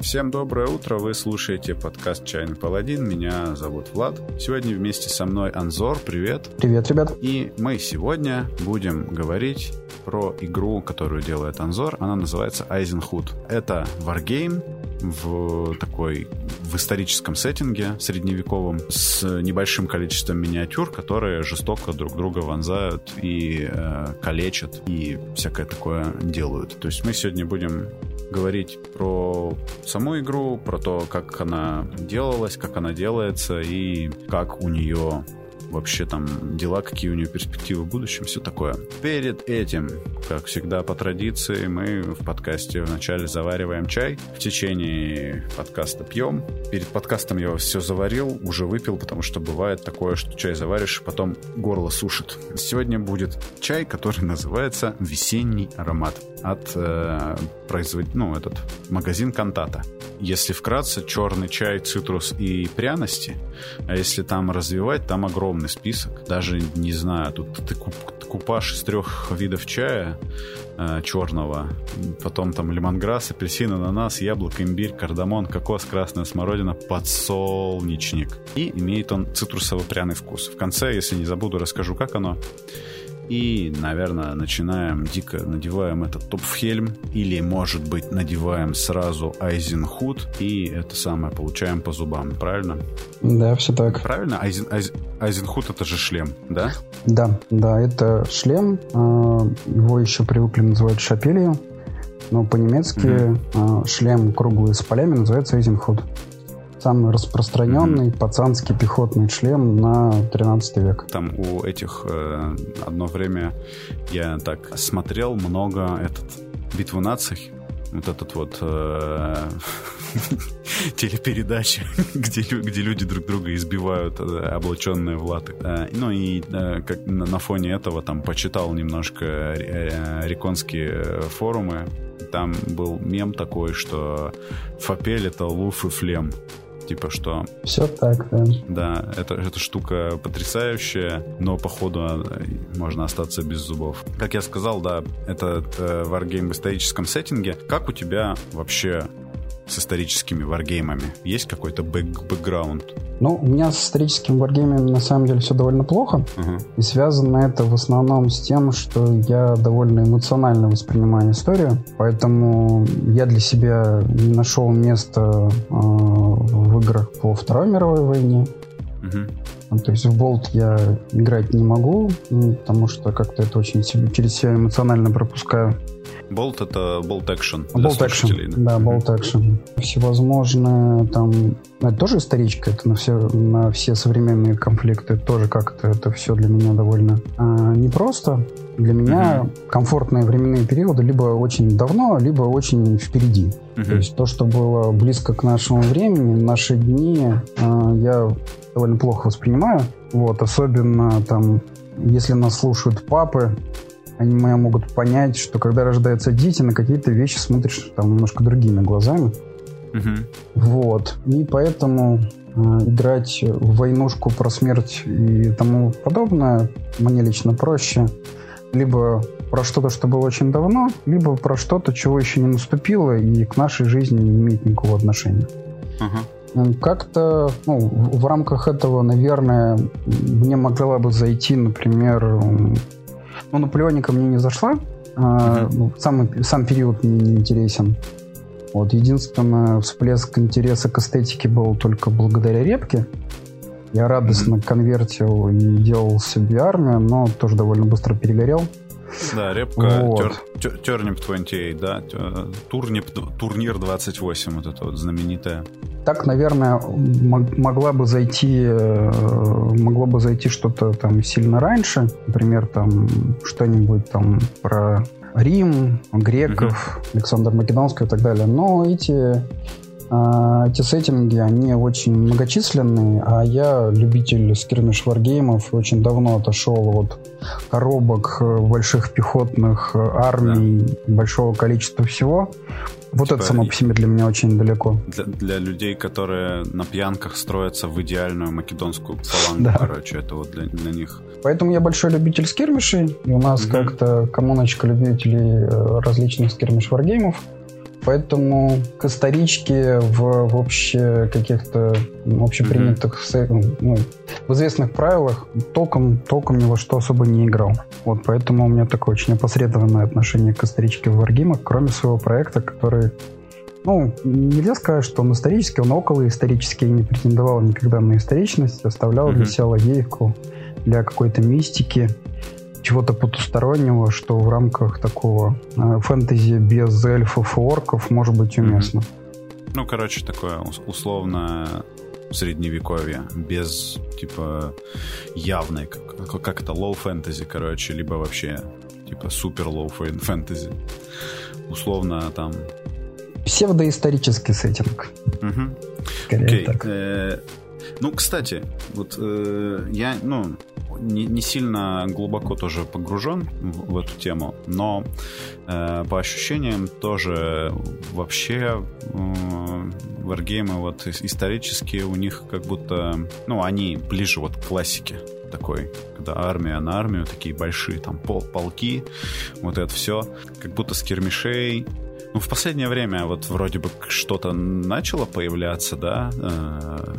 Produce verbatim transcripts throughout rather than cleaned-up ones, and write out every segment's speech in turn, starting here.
Всем доброе утро, вы слушаете подкаст «Чайный паладин», меня зовут Влад. Сегодня вместе со мной Анзор, привет. Привет, ребят. И мы сегодня будем говорить про игру, которую делает Анзор, она называется Eisenhut. Это варгейм в такой, в историческом сеттинге средневековом, с небольшим количеством миниатюр, которые жестоко друг друга вонзают и э, калечат, и всякое такое делают. То есть мы сегодня будем говорить про саму игру, про то, как она делалась, как она делается и как у нее вообще там дела, какие у нее перспективы в будущем, все такое. Перед этим, как всегда по традиции, мы в подкасте вначале завариваем чай, в течение подкаста пьем. Перед подкастом я все заварил, уже выпил, потому что бывает такое, что чай заваришь, потом горло сушит. Сегодня будет чай, который называется «Весенний аромат» от э, производ... ну, этот магазин «Кантата». Если вкратце, черный чай, цитрус и пряности. А если там развивать, там огромный список. Даже не знаю, тут ты купаж из трех видов чая э, черного, потом там лемонграсс, апельсин, ананас, яблоко, имбирь, кардамон, кокос, красная смородина, подсолнечник. И имеет он цитрусово-пряный вкус. В конце, если не забуду, расскажу, как оно. И, наверное, начинаем дико, надеваем этот топфхельм, или, может быть, надеваем сразу Eisenhut, и это самое получаем по зубам, правильно? Да, все так. Правильно? Айзен, Айзен, Eisenhut — это же шлем, да? Да, да, это шлем, его еще привыкли называть шапелью, но по-немецки mm-hmm. шлем круглый с полями называется Eisenhut. Самый распространенный mm-hmm. пацанский пехотный шлем на тринадцатый век. Там у этих э, одно время я так смотрел много этот «Битву наций». Вот этот вот э, телепередача, где, где люди друг друга избивают, облаченные в латы. Э, ну и э, как, на фоне этого там почитал немножко реконские форумы. Там был мем такой, что «Фапель — это луф и флем». Типа что... Все так, да. Да, это, эта штука потрясающая, но, походу, можно остаться без зубов. Как я сказал, да, это варгейм в историческом сеттинге. Как у тебя вообще с историческими варгеймами? Есть какой-то бэк- бэкграунд? Ну, у меня с историческими варгеймами на самом деле все довольно плохо. Uh-huh. И связано это в основном с тем, что я довольно эмоционально воспринимаю историю. Поэтому я для себя не нашел места э, в играх по Второй мировой войне. Uh-huh. То есть в болт я играть не могу, потому что как-то это очень себе, через себя эмоционально пропускаю. Болт — это болт-экшен для слушателей. Да, болт-экшен. Всевозможные там... Это тоже историчка, это на все, на все современные конфликты тоже как-то это все для меня довольно а, непросто. Для меня uh-huh. комфортные временные периоды либо очень давно, либо очень впереди. Uh-huh. То есть то, что было близко к нашему времени, наши дни, а, я довольно плохо воспринимаю. Вот, особенно там, если нас слушают папы, они могут понять, что когда рождаются дети, на какие-то вещи смотришь там немножко другими глазами. Uh-huh. Вот. И поэтому э, играть в войнушку про смерть и тому подобное мне лично проще. Либо про что-то, что было очень давно, либо про что-то, чего еще не наступило и к нашей жизни не имеет никакого отношения. Uh-huh. Как-то, ну, в, в рамках этого, наверное, мне могла бы зайти, например... Ну, Наполеоника мне не зашла. Uh-huh. Сам, сам период мне не интересен. Вот. Единственное, всплеск интереса к эстетике был только благодаря репке. Я радостно uh-huh. конвертил и делал себе армию, но тоже довольно быстро перегорел. Да, репка, вот. тер, тер, Тернип двадцать восемь, да, турнип, турнир двадцать восемь, вот это вот знаменитое. Так, наверное, могла бы зайти, могло бы зайти что-то там сильно раньше, например, там что-нибудь там про Рим, греков, uh-huh. Александра Македонского и так далее. Но эти, эти сеттинги, они очень многочисленные, а я любитель скирмиш варгеймов, очень давно отошел от коробок, больших пехотных армий, да. большого количества всего. Вот типа это само по себе для меня очень далеко. Для, для людей, которые на пьянках строятся в идеальную македонскую фалангу, да. короче, это вот для, для них. Поэтому я большой любитель скирмишей, и у нас mm-hmm. как-то коммуночка любителей различных скирмиш-варгеймов. Поэтому к историчке в, в общих каких-то общепринятых, mm-hmm. ну, в известных правилах толком, толком ни во что особо не играл. Вот, поэтому у меня такое очень опосредованное отношение к историчке в Wargaming, кроме своего проекта, который... Ну, нельзя сказать, что он исторический, он околоисторический, не претендовал никогда на историчность, оставлял mm-hmm. для себя лазейку для какой-то мистики, чего-то потустороннего, что в рамках такого э, фэнтези без эльфов и орков может быть уместно. Mm-hmm. Ну, короче, такое условно средневековье, без, типа, явной, как, как это, лоу-фэнтези, короче, либо вообще, типа, супер-лоу-фэнтези. Условно, там... Псевдоисторический сеттинг. Mm-hmm. Скорее okay. так. Э-э- ну, кстати, вот э- я, ну... Не, не сильно глубоко тоже погружен в, в эту тему, но э, по ощущениям тоже вообще э, варгеймы вот исторические у них как будто, ну, они ближе вот к классике такой, когда армия на армию, такие большие там пол, полки, вот это все, как будто с скирмишей. Ну, в последнее время вот вроде бы что-то начало появляться, да, э,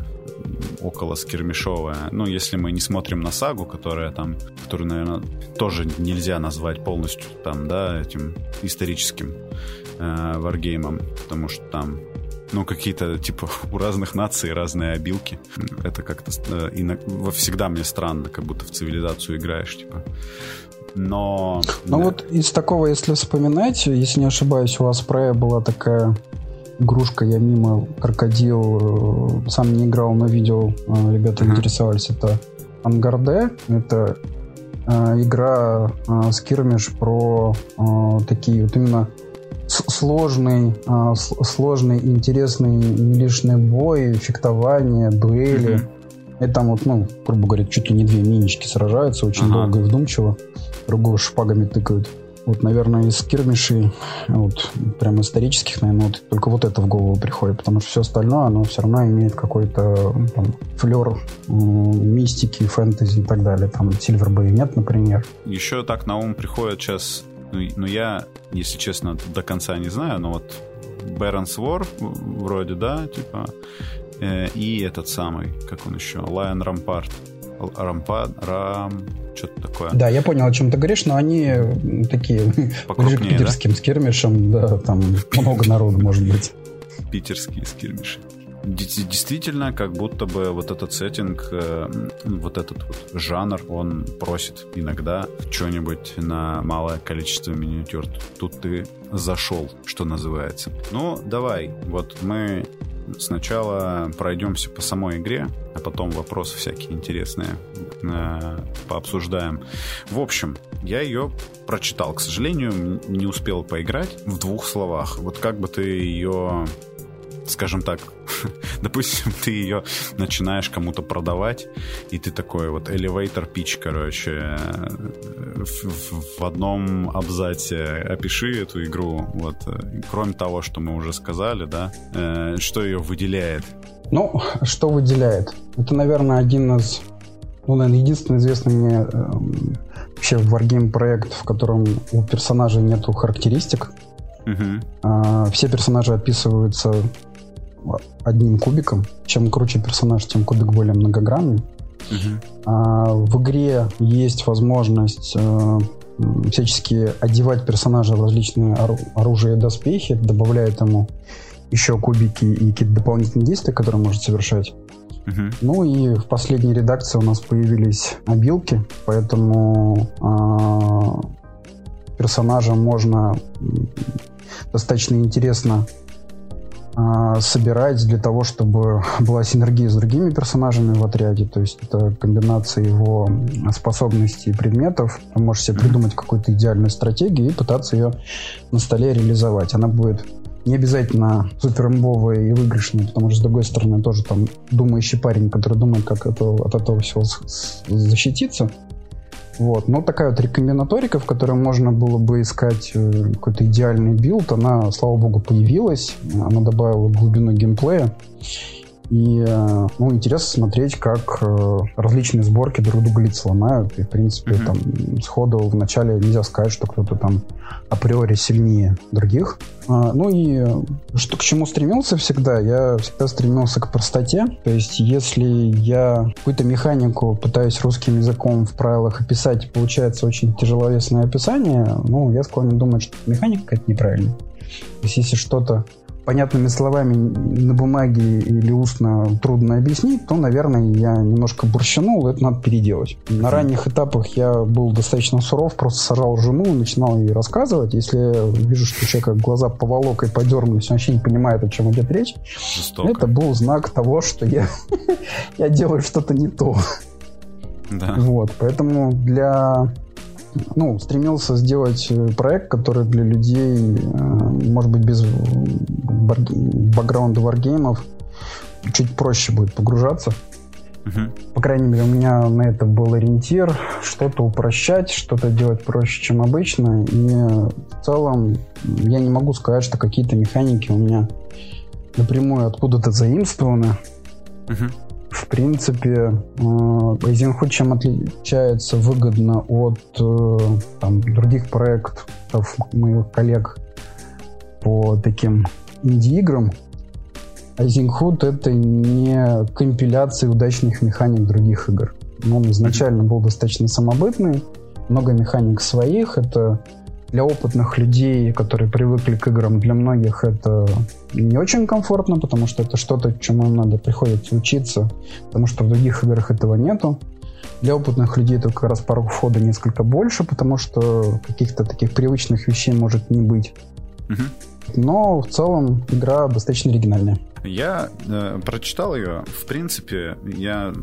около скирмишовая. Ну, если мы не смотрим на сагу, которая там, которую, наверное, тоже нельзя назвать полностью там, да, этим историческим э, варгеймом, потому что там, ну, какие-то, типа, у разных наций разные обилки. Это как-то э, иногда, всегда мне странно, как будто в цивилизацию играешь, типа. Но... Ну, да. Вот из такого, если вспоминать, если не ошибаюсь, у вас Аспроя была такая... игрушка, я мимо, крокодил, сам не играл, но видел, ребята uh-huh. интересовались, это Ангарде, это э, игра э, скирмиш про э, такие вот именно с- сложный, э, с- сложный, интересный милишный бой, фехтование, дуэли, uh-huh. и там вот, ну, грубо говоря, чуть ли не две минички сражаются, очень uh-huh. долго и вдумчиво, другого шпагами тыкают. Вот, наверное, из скирмишей, вот, прям исторических, наверное, вот, только вот это в голову приходит, потому что все остальное, оно все равно имеет какой-то там флер э, мистики, фэнтези и так далее. Там Silver Bay нет, например. Еще так на ум приходит сейчас, ну, ну я, если честно, до конца не знаю, но вот Baron's War вроде, да, типа, э, и этот самый, как он еще, Lion Rampant. Рампа, рам, что-то такое. Да, я понял, о чем ты говоришь, но они такие ближе к питерским, да? скирмишам, да, там много народу может быть. Питерские скирмиши. Действительно, как будто бы вот этот сеттинг, вот этот вот жанр, он просит иногда что-нибудь на малое количество миниатюр. Тут ты зашел, что называется. Ну, давай, вот мы сначала пройдемся по самой игре, а потом вопросы всякие интересные э, пообсуждаем. В общем, я ее прочитал, к сожалению, не успел поиграть. В двух словах, вот как бы ты ее, скажем так, допустим, ты ее начинаешь кому-то продавать, и ты такой вот elevator pitch, короче, в, в одном абзаце опиши эту игру, вот, кроме того, что мы уже сказали, да, э, что ее выделяет? Ну, что выделяет? Это, наверное, один из, ну, наверное, единственный известный мне э, вообще wargame проект, в котором у персонажей нету характеристик. Uh-huh. Uh, все персонажи описываются одним кубиком. Чем круче персонаж, тем кубик более многогранный. Uh-huh. Uh, в игре есть возможность uh, всячески одевать персонажа в различные ору- оружия и доспехи. Это добавляет ему еще кубики и какие-то дополнительные действия, которые он может совершать. Uh-huh. Ну и в последней редакции у нас появились обилки, поэтому uh, персонажа можно достаточно интересно э, собирать для того, чтобы была синергия с другими персонажами в отряде. То есть это комбинация его способностей и предметов. Ты можешь себе придумать какую-то идеальную стратегию и пытаться ее на столе реализовать. Она будет не обязательно суперэмбовая и выигрышная, потому что, с другой стороны, тоже там думающий парень, который думает, как это, от этого всего защититься. Вот. Но такая вот рекомбинаторика, в которой можно было бы искать какой-то идеальный билд, она, слава богу, появилась. Она добавила глубину геймплея. И ну, интересно смотреть, как различные сборки друг друга лиц ломают. И, в принципе, mm-hmm. там сходу вначале нельзя сказать, что кто-то там априори сильнее других. Ну и что к чему стремился всегда? Я всегда стремился к простоте. То есть, если я какую-то механику пытаюсь русским языком в правилах описать, получается очень тяжеловесное описание, ну, я склонен думать, что механика какая-то неправильная. То есть, если что-то понятными словами на бумаге или устно трудно объяснить, то, наверное, я немножко бурщанул, это надо переделать. На ранних этапах я был достаточно суров, просто сажал жену, начинал ей рассказывать. Если я вижу, что у человека глаза поволок и подернулись, он вообще не понимает, о чем идет речь, жестоко. Это был знак того, что я, я делаю что-то не то. Да. Вот, поэтому для... Ну, стремился сделать проект, который для людей, может быть, без бэкграунда варгеймов чуть проще будет погружаться. Uh-huh. По крайней мере, у меня на это был ориентир. Что-то упрощать, что-то делать проще, чем обычно. И в целом я не могу сказать, что какие-то механики у меня напрямую откуда-то заимствованы. Uh-huh. В принципе, Eisenhut чем отличается выгодно от там, других проектов моих коллег по таким инди-играм. Eisenhut — это не компиляция удачных механик других игр. Он изначально был достаточно самобытный, много механик своих. Это для опытных людей, которые привыкли к играм, для многих это не очень комфортно, потому что это что-то, чему им надо приходится учиться, потому что в других играх этого нету. Для опытных людей это как раз порог входа несколько больше, потому что каких-то таких привычных вещей может не быть. Угу. Но в целом игра достаточно оригинальная. Я э, прочитал ее. В принципе, я...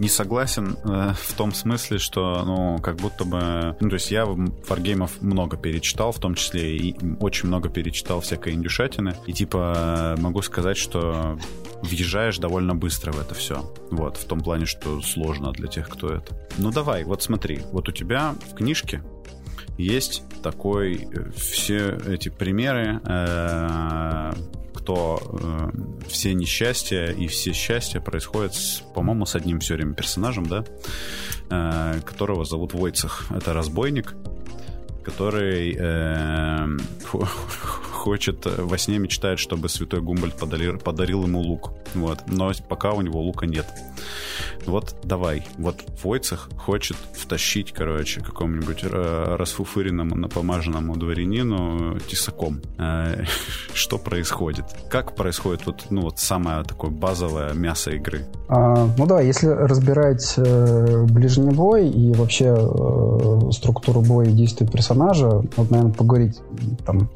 не согласен э, в том смысле, что, ну, как будто бы... Ну, то есть я варгеймов много перечитал, в том числе и очень много перечитал всякой индюшатины. И, типа, могу сказать, что въезжаешь довольно быстро в это все. Вот, в том плане, что сложно для тех, кто это. Ну, давай, вот смотри. Вот у тебя в книжке есть такой... Все эти примеры... Э, то э, все несчастья и все счастья происходят, с, по-моему, с одним все время персонажем, да, э, которого зовут Войцех. Это разбойник, который э, хочет, во сне мечтает, чтобы святой Гумбольдт подарил, подарил ему лук. Вот. Но пока у него лука нет. Вот давай. Вот Войцех хочет втащить, короче, какому-нибудь э, расфуфыренному, напомаженному дворянину тесаком. Э, что происходит? Как происходит вот, ну, вот самое такое базовое мясо игры? А, ну да, если разбирать э, ближний бой и вообще э, структуру боя и действия персонажа, вот, наверное, поговорить там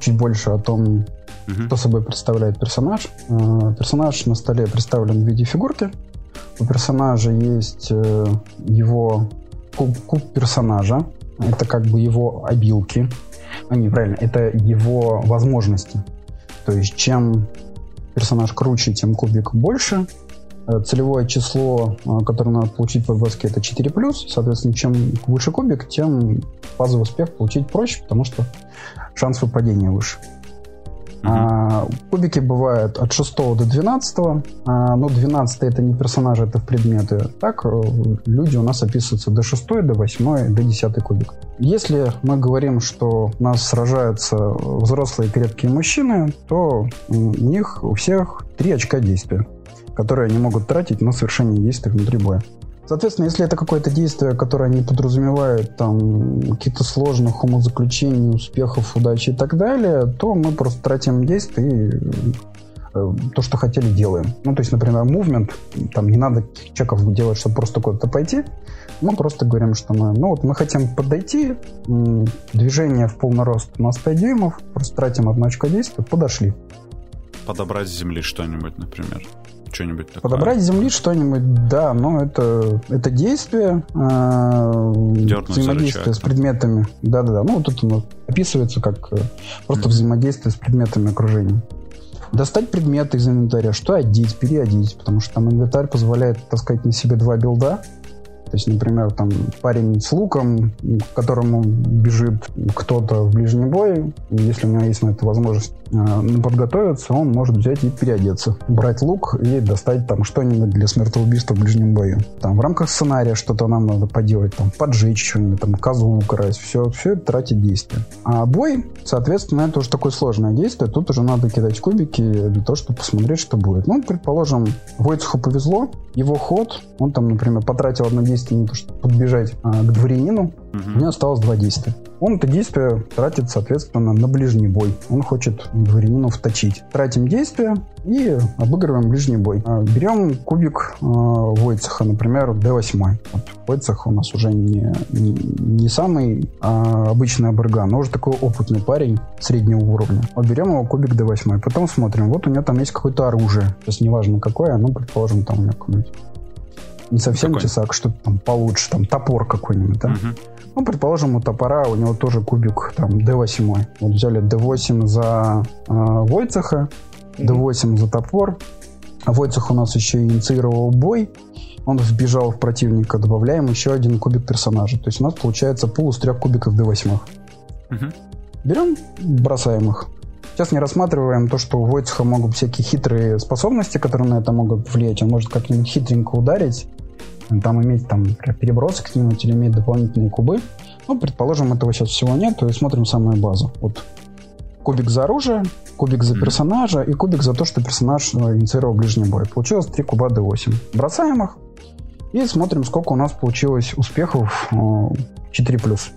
чуть больше о том, uh-huh. что собой представляет персонаж. Э, персонаж на столе представлен в виде фигурки. У персонажа есть э, его куб, куб персонажа. Это как бы его обилки. Ну, неправильно, это его возможности. То есть, чем персонаж круче, тем кубик больше. Э, целевое число, э, которое надо получить по броске, это четыре плюс. Соответственно, чем выше кубик, тем базовый успех получить проще, потому что шанс выпадения выше. А, кубики бывают от шестого до двенадцатого. А, но двенадцатый это не персонажи, это предметы. Так люди у нас описываются до шестого, до восьмого, до десятого кубик. Если мы говорим, что у нас сражаются взрослые крепкие мужчины, то у них у всех три очка действия, которые они могут тратить на совершение действий внутри боя. Соответственно, если это какое-то действие, которое не подразумевает там каких-то сложных умозаключений, успехов, удачи и так далее, то мы просто тратим действие и э, то, что хотели, делаем. Ну, то есть, например, мувмент, там не надо чеков делать, чтобы просто куда-то пойти. Мы просто говорим, что мы, ну, вот мы хотим подойти, м- движение в полный рост на сто дюймов, просто тратим одно очко действия, подошли. Подобрать с земли что-нибудь, например. Что-нибудь такое. Подобрать с земли что-нибудь, да, но это, это действие, э, взаимодействие с предметами. Да-да-да, ну тут оно описывается как просто mm-hmm. взаимодействие с предметами окружения. Достать предметы из инвентаря, что одеть, переодеть, потому что там инвентарь позволяет таскать на себе два билда. То есть, например, там парень с луком, к которому бежит кто-то в ближний бой, и если у него есть на это возможность подготовиться, он может взять и переодеться, брать лук и достать там что-нибудь для смертоубийства в ближнем бою. Там в рамках сценария что-то нам надо поделать, там поджечь что-нибудь, там козу украсть, все, все это тратит действие. А бой, соответственно, это уже такое сложное действие, тут уже надо кидать кубики для того, чтобы посмотреть, что будет. Ну, предположим, Войцеху повезло, его ход, он там, например, потратил одно действие на то, чтобы подбежать а, к дворянину, у него осталось два действия. Он это действие тратит, соответственно, на ближний бой. Он хочет дворянину вточить. Тратим действие и обыгрываем ближний бой. Берем кубик э, Войцеха, например, дэ восемь. Вот, Войцех у нас уже не, не, не самый а, обычный аборган, но уже такой опытный парень среднего уровня. Вот берем его кубик дэ восемь. Потом смотрим, вот у него там есть какое-то оружие. Сейчас неважно какое, ну, предположим, там у него какой-нибудь не совсем какой? Тесак, что-то там получше, там топор какой-нибудь, да? Uh-huh. Ну, предположим, у топора у него тоже кубик там дэ восемь. Вот взяли дэ восемь за э, Войцеха, mm-hmm. дэ восемь за топор. А Войцех у нас еще инициировал бой. Он вбежал в противника, добавляем еще один кубик персонажа. То есть у нас получается пул из трех кубиков дэ восемь. Mm-hmm. Берем, бросаем их. Сейчас не рассматриваем то, что у Войцеха могут всякие хитрые способности, которые на это могут влиять. Он может как-нибудь хитренько ударить, там иметь там, например, переброс какие-нибудь или иметь дополнительные кубы. Ну, предположим, этого сейчас всего нет, и смотрим самую базу. Вот кубик за оружие, кубик за персонажа и кубик за то, что персонаж инициировал ближний бой. Получилось три куба дэ восемь. Бросаем их и смотрим, сколько у нас получилось успехов четыре плюс.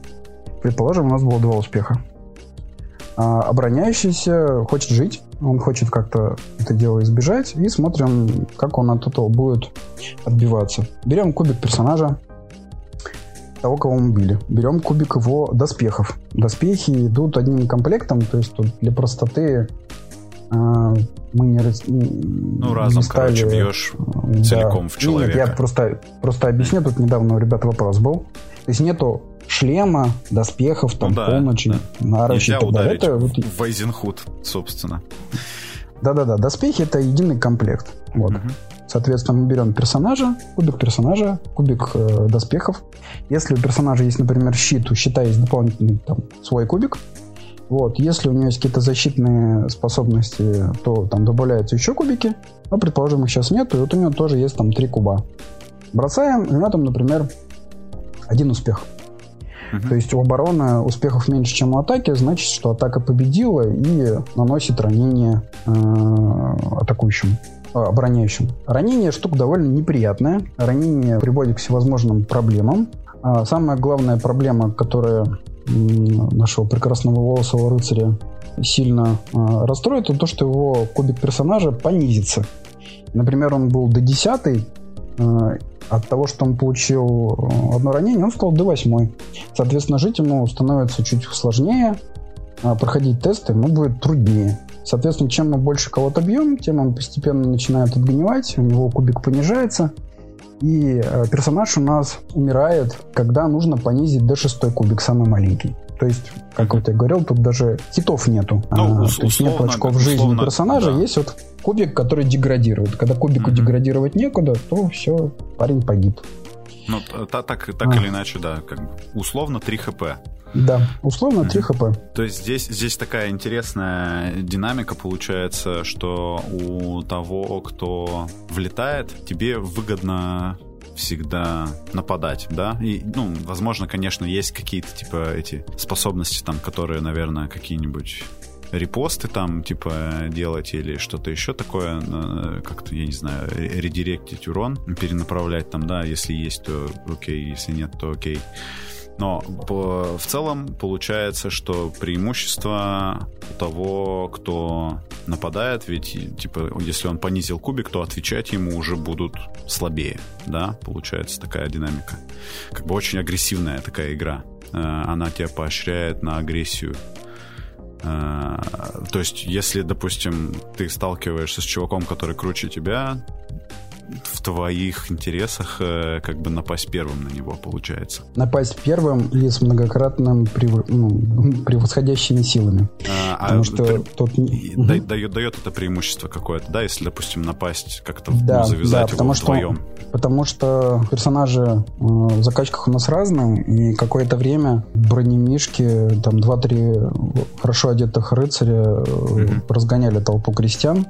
Предположим, у нас было два успеха. А обороняющийся хочет жить, он хочет как-то это дело избежать, и смотрим, как он от этого будет отбиваться. Берем кубик персонажа, того, кого мы били. Берем кубик его доспехов. Доспехи идут одним комплектом, то есть тут для простоты э, мы не, не Ну, разом, не стали, короче, бьешь да, целиком в человека. Нет, я просто, просто объясню, тут недавно у ребят вопрос был. То есть нету шлема, доспехов, там, ну, да, полночи, да. наручи. Нельзя ударить это, вот... в Eisenhut, собственно. Да-да-да, доспехи — это единый комплект. Вот. Угу. Соответственно, мы берем персонажа, кубик персонажа, кубик э, доспехов. Если у персонажа есть, например, щит, у щита есть дополнительный там, свой кубик. Вот. Если у него есть какие-то защитные способности, то там добавляются еще кубики. Но, предположим, их сейчас нет, и вот у него тоже есть там три куба. Бросаем, у него там, например, один успех. Uh-huh. То есть у обороны успехов меньше, чем у атаки, значит, что атака победила и наносит ранение э, атакующему, э, обороняющему. Ранение штука довольно неприятная. Ранение приводит к всевозможным проблемам. А самая главная проблема, которая э, нашего прекрасного волосого рыцаря сильно э, расстроит, это то, что его кубик персонажа понизится. Например, он был до десятой, э, от того, что он получил одно ранение, он стал дэ восемь. Соответственно, жить ему становится чуть сложнее, а проходить тесты ему будет труднее. Соответственно, чем мы больше кого-то бьем, тем он постепенно начинает отгнивать, у него кубик понижается, и персонаж у нас умирает, когда нужно понизить дэ шесть кубик, самый маленький. То есть, как вот я говорил, тут даже хитов нету. Ну, а, то есть нет очков жизни персонажа, да. Есть вот кубик, который деградирует. Когда кубику mm-hmm. деградировать некуда, то все, парень погиб. Ну, так, так а. или иначе, да. Как бы. Условно три хэ пэ. Да, условно mm-hmm. три хэ пэ. То есть здесь, здесь такая интересная динамика получается, что у того, кто влетает, тебе выгодно... всегда нападать, да? И, ну, возможно, конечно, есть какие-то, типа, эти способности, там, которые, наверное, какие-нибудь репосты там, типа, делать или что-то еще такое, как-то, я не знаю, редиректить урон, перенаправлять там, да, если есть, то окей, если нет, то окей. Но по, в целом получается, что преимущество того, кто нападает, ведь типа если он понизил кубик, то отвечать ему уже будут слабее, да? Получается такая динамика. Как бы очень агрессивная такая игра. Она тебя поощряет на агрессию. То есть если, допустим, ты сталкиваешься с чуваком, который круче тебя, в твоих интересах как бы напасть первым на него, получается. Напасть первым и с многократным прев... ну, превосходящими силами. А, потому а что при... тот... да, дает, дает это преимущество какое-то, да, если, допустим, напасть как-то да, ну, завязать да, его вдвоем. Что, потому что персонажи в закачках у нас разные, и какое-то время бронемишки, там два-три хорошо одетых рыцаря mm-hmm. разгоняли толпу крестьян,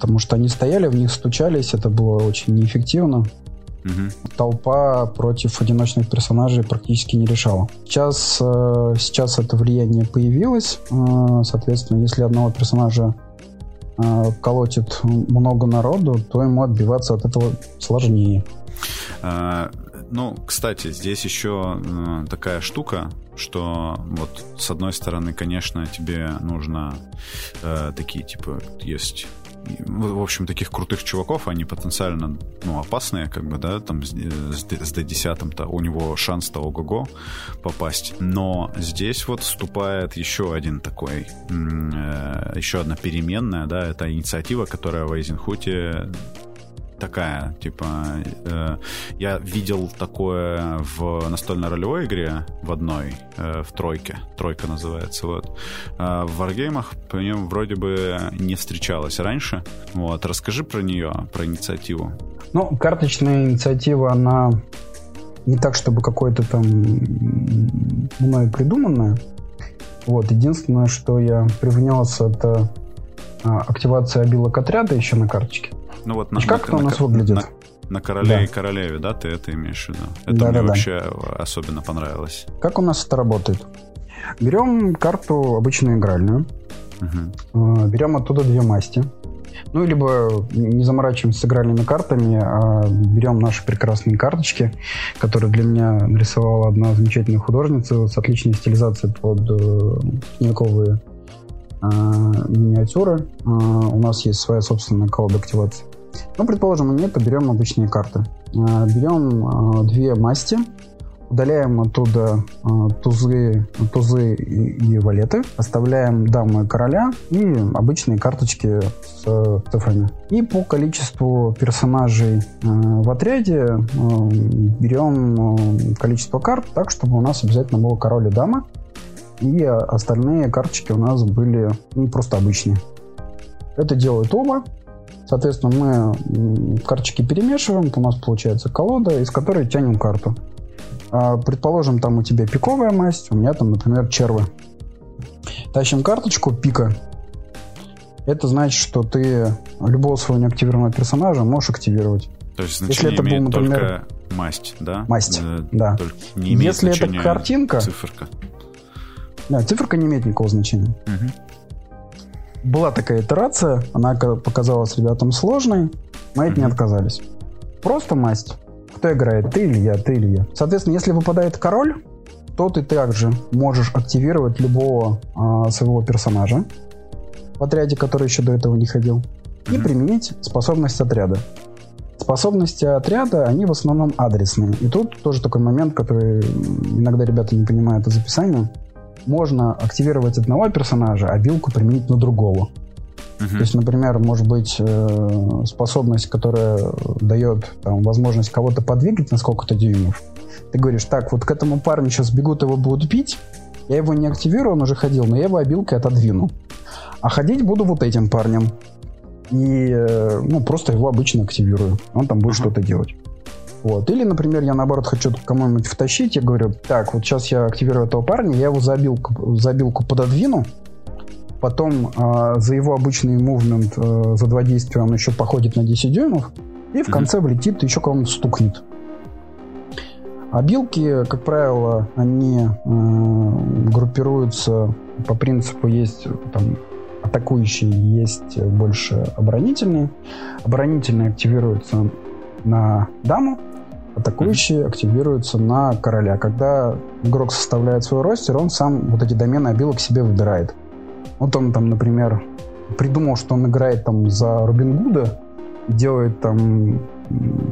потому что они стояли, в них стучались, это было очень неэффективно. Угу. Толпа против одиночных персонажей практически не решала. Сейчас, сейчас это влияние появилось. Соответственно, если одного персонажа колотит много народу, то ему отбиваться от этого сложнее. А, ну, кстати, здесь еще такая штука, что вот с одной стороны, конечно, тебе нужно э, такие, типа, есть... В общем, таких крутых чуваков, они потенциально, ну, опасные, как бы, да, там с, с дэ десять-то у него шанс-то ого-го попасть. Но здесь вот вступает еще один такой, э, еще одна переменная, да, это инициатива, которая в Эйзенхуте такая, типа, э, я видел такое в настольной ролевой игре в одной, э, в тройке, тройка называется, вот. А в варгеймах по нему вроде бы не встречалось раньше, вот. Расскажи про нее, про инициативу. Ну, карточная инициатива, она не так, чтобы какое-то там мною придуманное, вот. Единственное, что я привнялся, это активация обилок отряда еще на карточке. Ну вот на, как на, это на, у нас на, выглядит? На, на короле да. и королеве, да, ты это имеешь в виду? Это да, мне да, вообще да. особенно понравилось. Как у нас это работает? Берем карту обычную игральную, угу. берем оттуда две масти. Ну, либо не заморачиваемся с игральными картами, а берем наши прекрасные карточки, которые для меня нарисовала одна замечательная художница с отличной стилизацией под книжковые миниатюры. У нас есть своя собственная колода активации. Ну, предположим, мы нет, берем обычные карты. Берем две масти, удаляем оттуда тузы, тузы и валеты, оставляем даму и короля и обычные карточки с цифрами. И по количеству персонажей в отряде берем количество карт так, чтобы у нас обязательно было король и дама. И остальные карточки у нас были, ну, просто обычные. Это делают оба. Соответственно, мы карточки перемешиваем. У нас получается колода, из которой тянем карту. Предположим, там у тебя пиковая масть, у меня там, например, червы. Тащим карточку пика. Это значит, что ты любого своего неактивированного персонажа можешь активировать. То есть значение Если это имеет был, например, только масть, да? Масть, э, да. Не имеет Если это картинка... Циферка. Да, циферка не имеет никакого значения. Угу. Была такая итерация, она показалась ребятам сложной, мы от угу. не отказались. Просто масть. Кто играет, ты или я, ты или я. Соответственно, если выпадает король, то ты также можешь активировать любого а, своего персонажа в отряде, который еще до этого не ходил, угу. и применить способность отряда. Способности отряда, они в основном адресные. И тут тоже такой момент, который иногда ребята не понимают из описания. Можно активировать одного персонажа, а билку применить на другого. Uh-huh. То есть, например, может быть способность, которая дает там, возможность кого-то подвигать на сколько-то дюймов. Ты говоришь, так, вот к этому парню сейчас бегут, его будут бить. Я его не активирую, он уже ходил, но я его обилкой отодвину. А ходить буду вот этим парнем. И, ну, просто его обычно активирую. Он там будет uh-huh. что-то делать. Вот. Или, например, я, наоборот, хочу кому-нибудь втащить, я говорю, так, вот сейчас я активирую этого парня, я его за обилку, за обилку пододвину, потом э, за его обычный мувмент, э, за два действия он еще походит на десять дюймов, и в mm-hmm. конце влетит, еще кого-нибудь стукнет. Обилки, как правило, они э, группируются по принципу есть... там, атакующие есть больше оборонительные. Оборонительные активируются на даму, атакующие активируются на короля. Когда игрок составляет свой ростер, он сам вот эти домены обилок себе выбирает. Вот он там, например, придумал, что он играет там за Робин Гуда, делает там,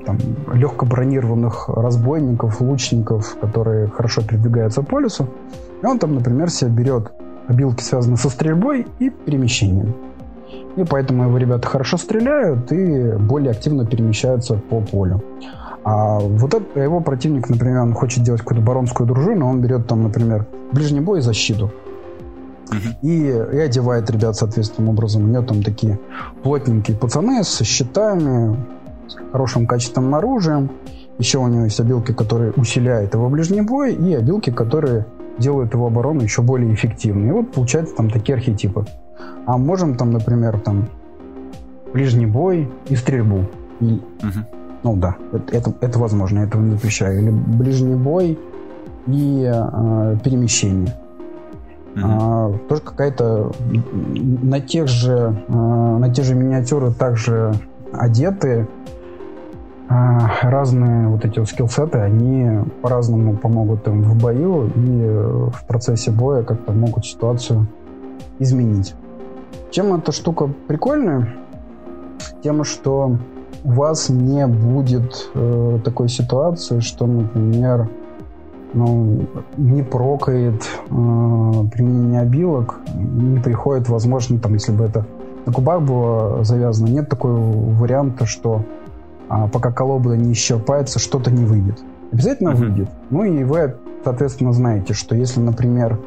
там легко бронированных разбойников, лучников, которые хорошо передвигаются по лесу. И он там, например, себе берет обилки, связанные со стрельбой и перемещением. И поэтому его ребята хорошо стреляют и более активно перемещаются по полю. А вот этот, его противник, например, он хочет делать какую-то баронскую дружину, он берет там, например, ближний бой и защиту. Uh-huh. И, и одевает ребят соответственным образом. У него там такие плотненькие пацаны со щитами, с хорошим качественным оружием. Еще у него есть обилки, которые усиляют его ближний бой, и обилки, которые делают его оборону еще более эффективной. И вот получается там такие архетипы. А можем там, например, там ближний бой и стрельбу. И, uh-huh. Ну да, это, это, это возможно, я этого не запрещаю. Или ближний бой и э, перемещение. Uh-huh. А, тоже какая-то на тех же а, на те же миниатюры также одеты а, разные вот эти вот скиллсеты, они по-разному помогут им в бою и в процессе боя как-то могут ситуацию изменить. Чем эта штука прикольная? Тем, что у вас не будет э, такой ситуации, что, например, ну, не прокает э, применение обилок, не приходит, возможно, там, если бы это на кубах было завязано, нет такого варианта, что а, пока колода не исчерпается, что-то не выйдет. Обязательно uh-huh. выйдет. Ну и вы, соответственно, знаете, что если, например,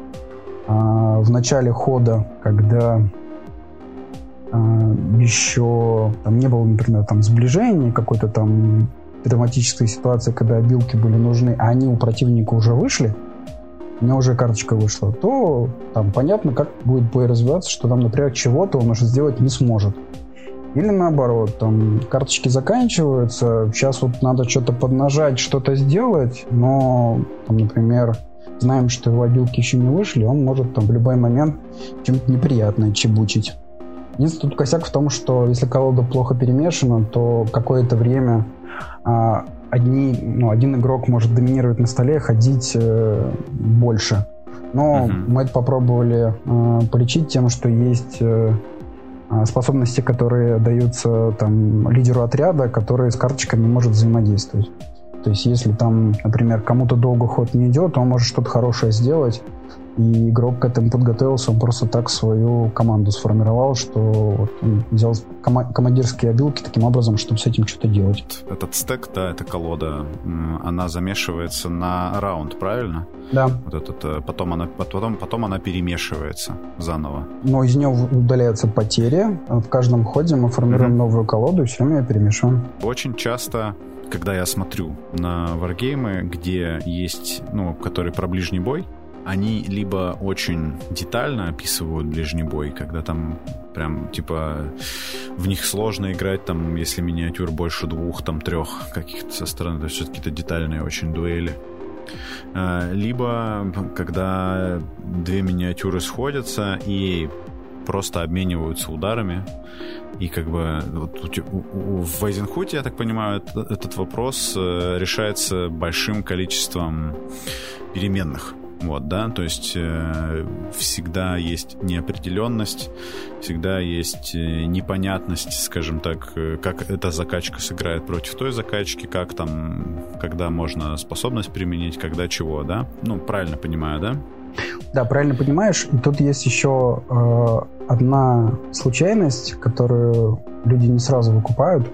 э, в начале хода, когда э, еще там, не было, например, там, сближения какой-то там драматические ситуации, когда обилки были нужны, а они у противника уже вышли, у меня уже карточка вышла, то там понятно, как будет бой развиваться, что там, например, чего-то он уже сделать не сможет. Или наоборот, там карточки заканчиваются, сейчас вот надо что-то поднажать, что-то сделать, но, там, например, знаем, что его обилки еще не вышли, он может там в любой момент чем-то неприятное чебучить. Единственный тут косяк в том, что если колода плохо перемешана, то какое-то время а, одни, ну, один игрок может доминировать на столе, ходить э, больше. Но uh-huh. мы это попробовали э, полечить тем, что есть э, способности, которые даются там, лидеру отряда, который с карточками может взаимодействовать. То есть если там, например, кому-то долго ход не идет, он может что-то хорошее сделать. И игрок к этому подготовился, он просто так свою команду сформировал, что вот он взял кома- командирские обилки таким образом, чтобы с этим что-то делать. Этот стек, да, эта колода, она замешивается на раунд, правильно? Да. Вот этот, потом, она, потом, потом она перемешивается заново. Но из нее удаляются потери. В каждом ходе мы формируем mm-hmm. новую колоду, и все мы ее перемешиваем. Очень часто, когда я смотрю на варгеймы, где есть, ну, которые про ближний бой, они либо очень детально описывают ближний бой, когда там прям, типа, в них сложно играть, там, если миниатюр больше двух, там, трех каких-то со стороны, то есть все-таки это детальные очень дуэли. Либо, когда две миниатюры сходятся и просто обмениваются ударами, и как бы вот, у, у, в Eisenhut, я так понимаю, этот, этот вопрос решается большим количеством переменных. Вот, да, то есть э, всегда есть неопределенность, всегда есть непонятность, скажем так, как эта закачка сыграет против той закачки, как там, когда можно способность применить, когда чего, да? Ну, правильно понимаю, да? Да, правильно понимаешь. И тут есть еще э, одна случайность, которую люди не сразу выкупают,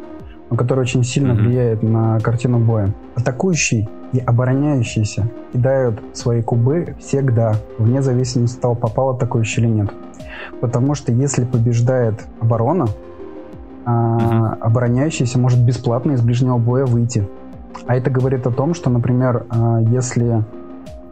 но которая очень сильно mm-hmm. влияет на картину боя. Атакующий и обороняющиеся кидают свои кубы всегда, вне зависимости от того, попал атакующий или нет. Потому что если побеждает оборона, mm-hmm. обороняющийся может бесплатно из ближнего боя выйти. А это говорит о том, что, например, если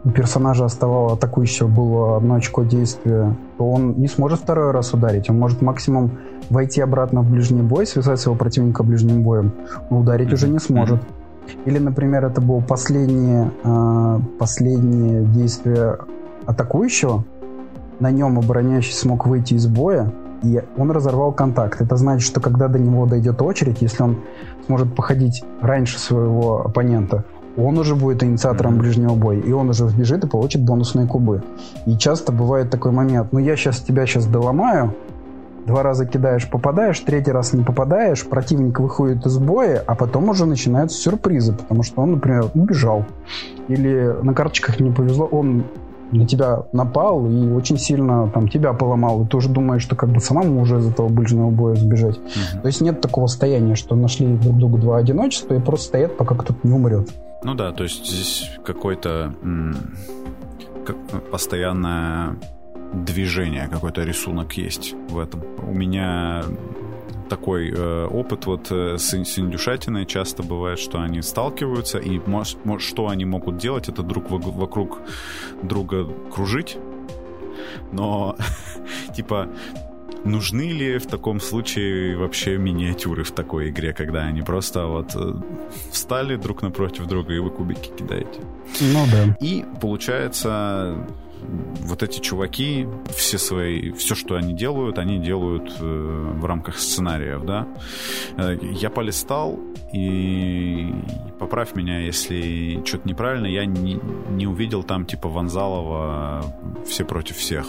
у персонажа оставало атакующего было одно очко действия, то он не сможет второй раз ударить. Он может максимум войти обратно в ближний бой, связать своего противника ближним боем, но ударить mm-hmm. уже не сможет. Или, например, это было последнее, э, последнее действие атакующего, на нем обороняющий смог выйти из боя, и он разорвал контакт. Это значит, что когда до него дойдет очередь, если он сможет походить раньше своего оппонента, он уже будет инициатором mm-hmm. ближнего боя, и он уже вбежит и получит бонусные кубы. И часто бывает такой момент, ну я сейчас тебя сейчас доломаю, два раза кидаешь, попадаешь, третий раз не попадаешь, противник выходит из боя, а потом уже начинаются сюрпризы, потому что он, например, убежал. Или на карточках не повезло, он на тебя напал и очень сильно там тебя поломал, и ты уже думаешь, что как бы самому уже из этого булыжного боя сбежать. Угу. То есть нет такого состояния, что нашли друг друга два одиночества и просто стоят, пока кто-то не умрет. Ну да, то есть здесь какой-то м- как, постоянное движение, какой-то рисунок есть в этом. У меня такой э, опыт вот э, с, с индюшатиной часто бывает, что они сталкиваются, и мож, мож, что они могут делать, это друг в, вокруг друга кружить, но типа нужны ли в таком случае вообще миниатюры в такой игре, когда они просто вот э, встали друг напротив друга и вы кубики кидаете? Ну да. И получается... Вот эти чуваки, все свои, все, что они делают, они делают э, в рамках сценариев, да. Э, я полистал, и поправь меня, если что-то неправильно, я не, не увидел там типа Ванзалова «Все против всех».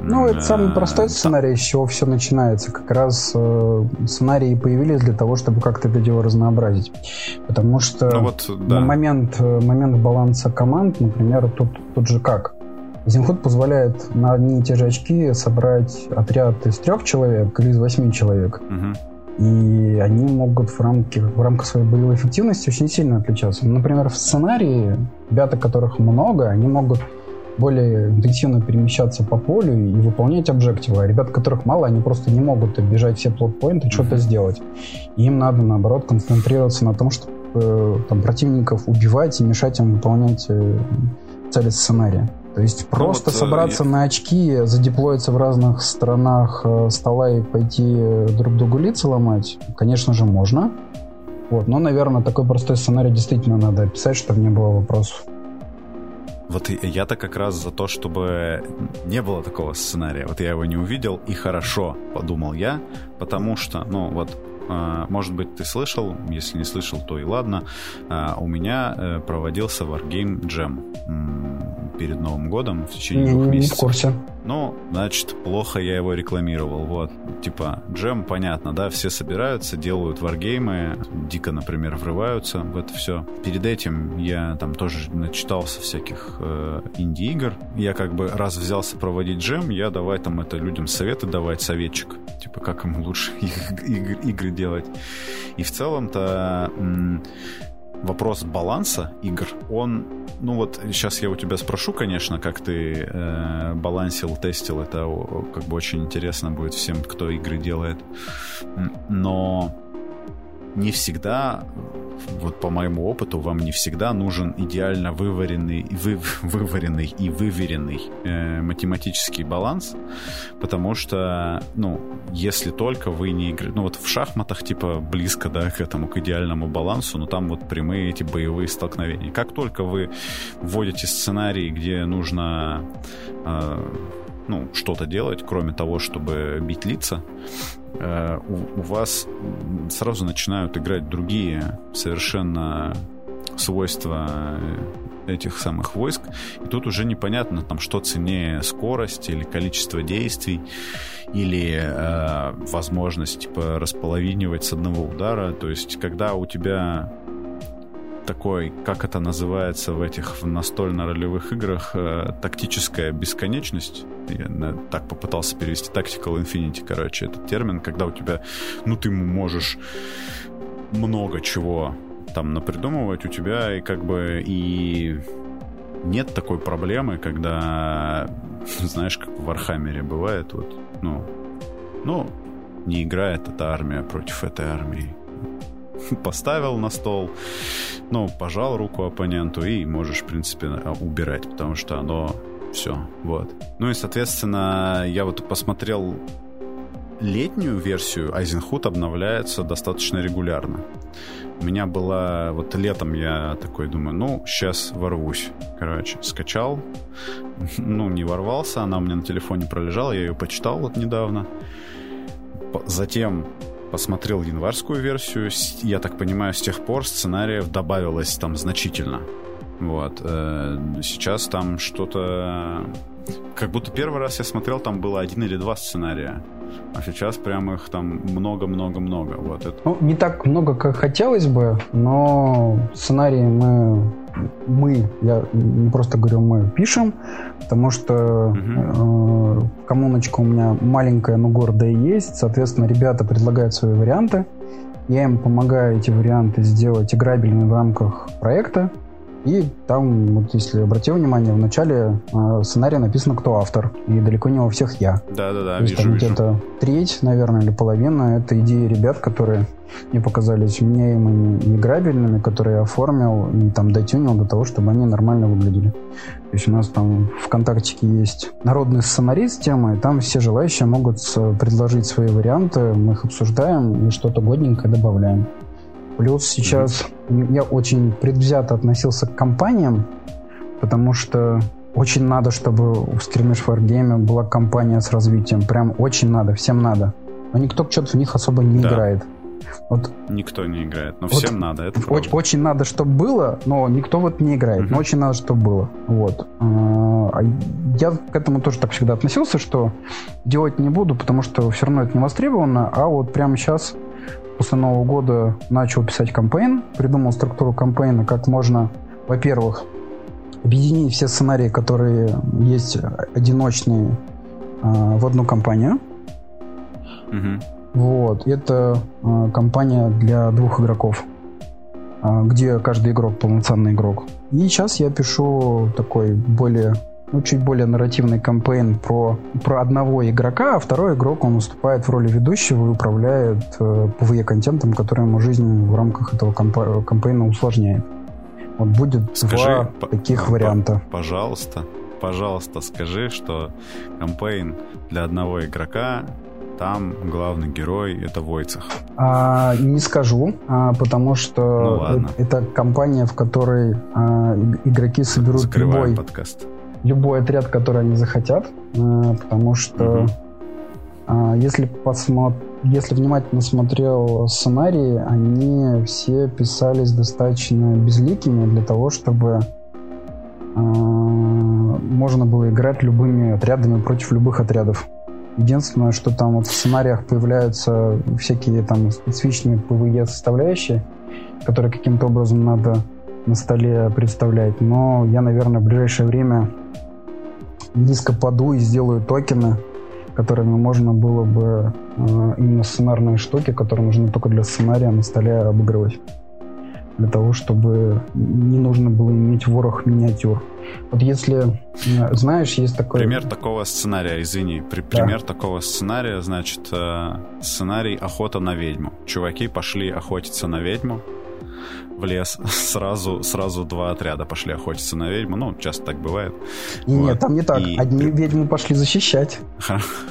Ну, это самый простой сценарий, с чего все начинается. Как раз э, сценарии появились для того, чтобы как-то это дело разнообразить. Потому что ну вот, да. на момент, момент баланса команд, например, тут, тут же как. Eisenhut позволяет на одни и те же очки собрать отряд из трех человек или из восьми человек. Угу. И они могут в, рамки, в рамках своей боевой эффективности очень сильно отличаться. Например, в сценарии ребята, которых много, они могут более интенсивно перемещаться по полю и выполнять объективы. А ребят, которых мало, они просто не могут оббежать все плотпоинты, что-то сделать. И им надо, наоборот, концентрироваться на том, чтобы э, там, противников убивать и мешать им выполнять э, цели сценария. То есть ну просто вот, собраться я... на очки, задеплоиться в разных сторонах э, стола и пойти друг другу лица ломать, конечно же, можно. Вот. Но, наверное, такой простой сценарий действительно надо описать, чтобы не было вопросов. Вот я-то как раз за то, чтобы не было такого сценария. Вот я его не увидел, и хорошо, подумал я, потому что, ну вот, э, может быть, ты слышал, если не слышал, то и ладно, э, у меня э, проводился Wargame Jam м- перед Новым годом в течение не, двух месяцев. Не в курсе. Ну, значит, плохо я его рекламировал, вот, типа, джем, понятно, да, все собираются, делают варгеймы, дико, например, врываются в это все. Перед этим я там тоже начитался всяких э, инди-игр, я как бы раз взялся проводить джем, я давай там это людям советы давать, советчик, типа, как им лучше игры делать. И в целом-то... М- Вопрос баланса игр, он... Ну вот сейчас я у тебя спрошу, конечно, как ты э, балансил, тестил. Это как бы очень интересно будет всем, кто игры делает. Но не всегда, вот по моему опыту, вам не всегда нужен идеально вываренный, вы, вываренный и выверенный э, математический баланс, потому что, ну, если только вы не играете... Ну, вот в шахматах, типа, близко, да, к этому, к идеальному балансу, но там вот прямые эти боевые столкновения. Как только вы вводите сценарий, где нужно... Э, ну, что-то делать, кроме того, чтобы бить лица, э, у, у вас сразу начинают играть другие совершенно свойства этих самых войск, и тут уже непонятно, там, что ценнее, скорость или количество действий, или э, возможность, типа, располовинивать с одного удара, то есть, когда у тебя... такой, как это называется в этих настольно-ролевых играх, э, тактическая бесконечность. Я на, так попытался перевести Tactical Infinity, короче, этот термин, когда у тебя, ну, ты можешь много чего там напридумывать, у тебя и как бы и нет такой проблемы, когда, знаешь, как в Warhammer бывает, вот, ну, ну, не играет эта армия против этой армии. Поставил на стол, ну, пожал руку оппоненту и можешь, в принципе, убирать, потому что оно все, вот. Ну и, соответственно, я вот посмотрел летнюю версию, Eisenhut обновляется достаточно регулярно. У меня была, вот летом я такой думаю, ну, сейчас ворвусь. Короче, скачал, ну, не ворвался, она у меня на телефоне пролежала, я ее почитал вот недавно. Затем... посмотрел январскую версию. Я так понимаю, с тех пор сценариев добавилось там значительно. Вот. Сейчас там что-то... Как будто первый раз я смотрел, там было один или два сценария. А сейчас прям их там много-много-много. Вот. Ну, не так много, как хотелось бы, но сценарии мы мы, я просто говорю мы, пишем, потому что mm-hmm. э, коммуночка у меня маленькая, но гордая есть. Соответственно, ребята предлагают свои варианты. Я им помогаю эти варианты сделать играбельными в рамках проекта. И там, вот если обратил внимание, в начале э, сценария написано, кто автор. И далеко не во всех я. Да-да-да, вижу, там вижу. Где-то треть, наверное, или половина — это идеи ребят, которые мне показались мне и играбельными, которые я оформил и там дотюнил до того, чтобы они нормально выглядели. То есть у нас там в ВКонтактике есть народный сценарист темы, и там все желающие могут предложить свои варианты, мы их обсуждаем и что-то годненькое добавляем. Плюс сейчас mm-hmm. я очень предвзято относился к компаниям, потому что очень надо, чтобы в Skirmish Wargame была компания с развитием. Прям очень надо, всем надо. Но никто что-то в них особо не да. играет. Вот, никто не играет, но вот всем надо. Это очень, очень надо, чтобы было, но никто вот не играет. Mm-hmm. Но очень надо, чтобы было. Вот. Я к этому тоже так всегда относился, что делать не буду, потому что все равно это не востребовано. А вот прямо сейчас... После Нового года начал писать кампейн, придумал структуру кампейна, как можно, во-первых, объединить все сценарии, которые есть одиночные, в одну кампанию. Mm-hmm. Вот. Это кампания для двух игроков, где каждый игрок полноценный игрок. И сейчас я пишу такой более... ну, чуть более нарративный кампейн про, про одного игрока, а второй игрок, он выступает в роли ведущего и управляет э, пи ви и-контентом, который ему жизнь в рамках этого кампа- кампейна усложняет. Вот будет скажи, два таких по- варианта. Пожалуйста, пожалуйста, скажи, что кампейн для одного игрока, там главный герой — это Войцех. А, не скажу, а, потому что ну, это, это компания, в которой а, игроки соберут Закрываем любой... подкаст. Любой отряд, который они захотят, потому что mm-hmm. если посмотр... если внимательно смотрел сценарии, они все писались достаточно безликими для того, чтобы можно было играть любыми отрядами против любых отрядов. Единственное, что там вот в сценариях появляются всякие там специфичные пи ви и составляющие, которые каким-то образом надо на столе представлять, но я, наверное, в ближайшее время низко паду и сделаю токены, которыми можно было бы э, именно сценарные штуки, которые нужны только для сценария, на столе обыгрывать. Для того, чтобы не нужно было иметь ворох миниатюр. Вот если, знаешь, есть такой... Пример такого сценария, извини. При, да. Пример такого сценария, значит, сценарий «Охота на ведьму». Чуваки пошли охотиться на ведьму в лес, сразу, сразу два отряда пошли охотиться на ведьму. Ну, часто так бывает. И вот. Нет, там не так. И... Одни ведьмы пошли защищать.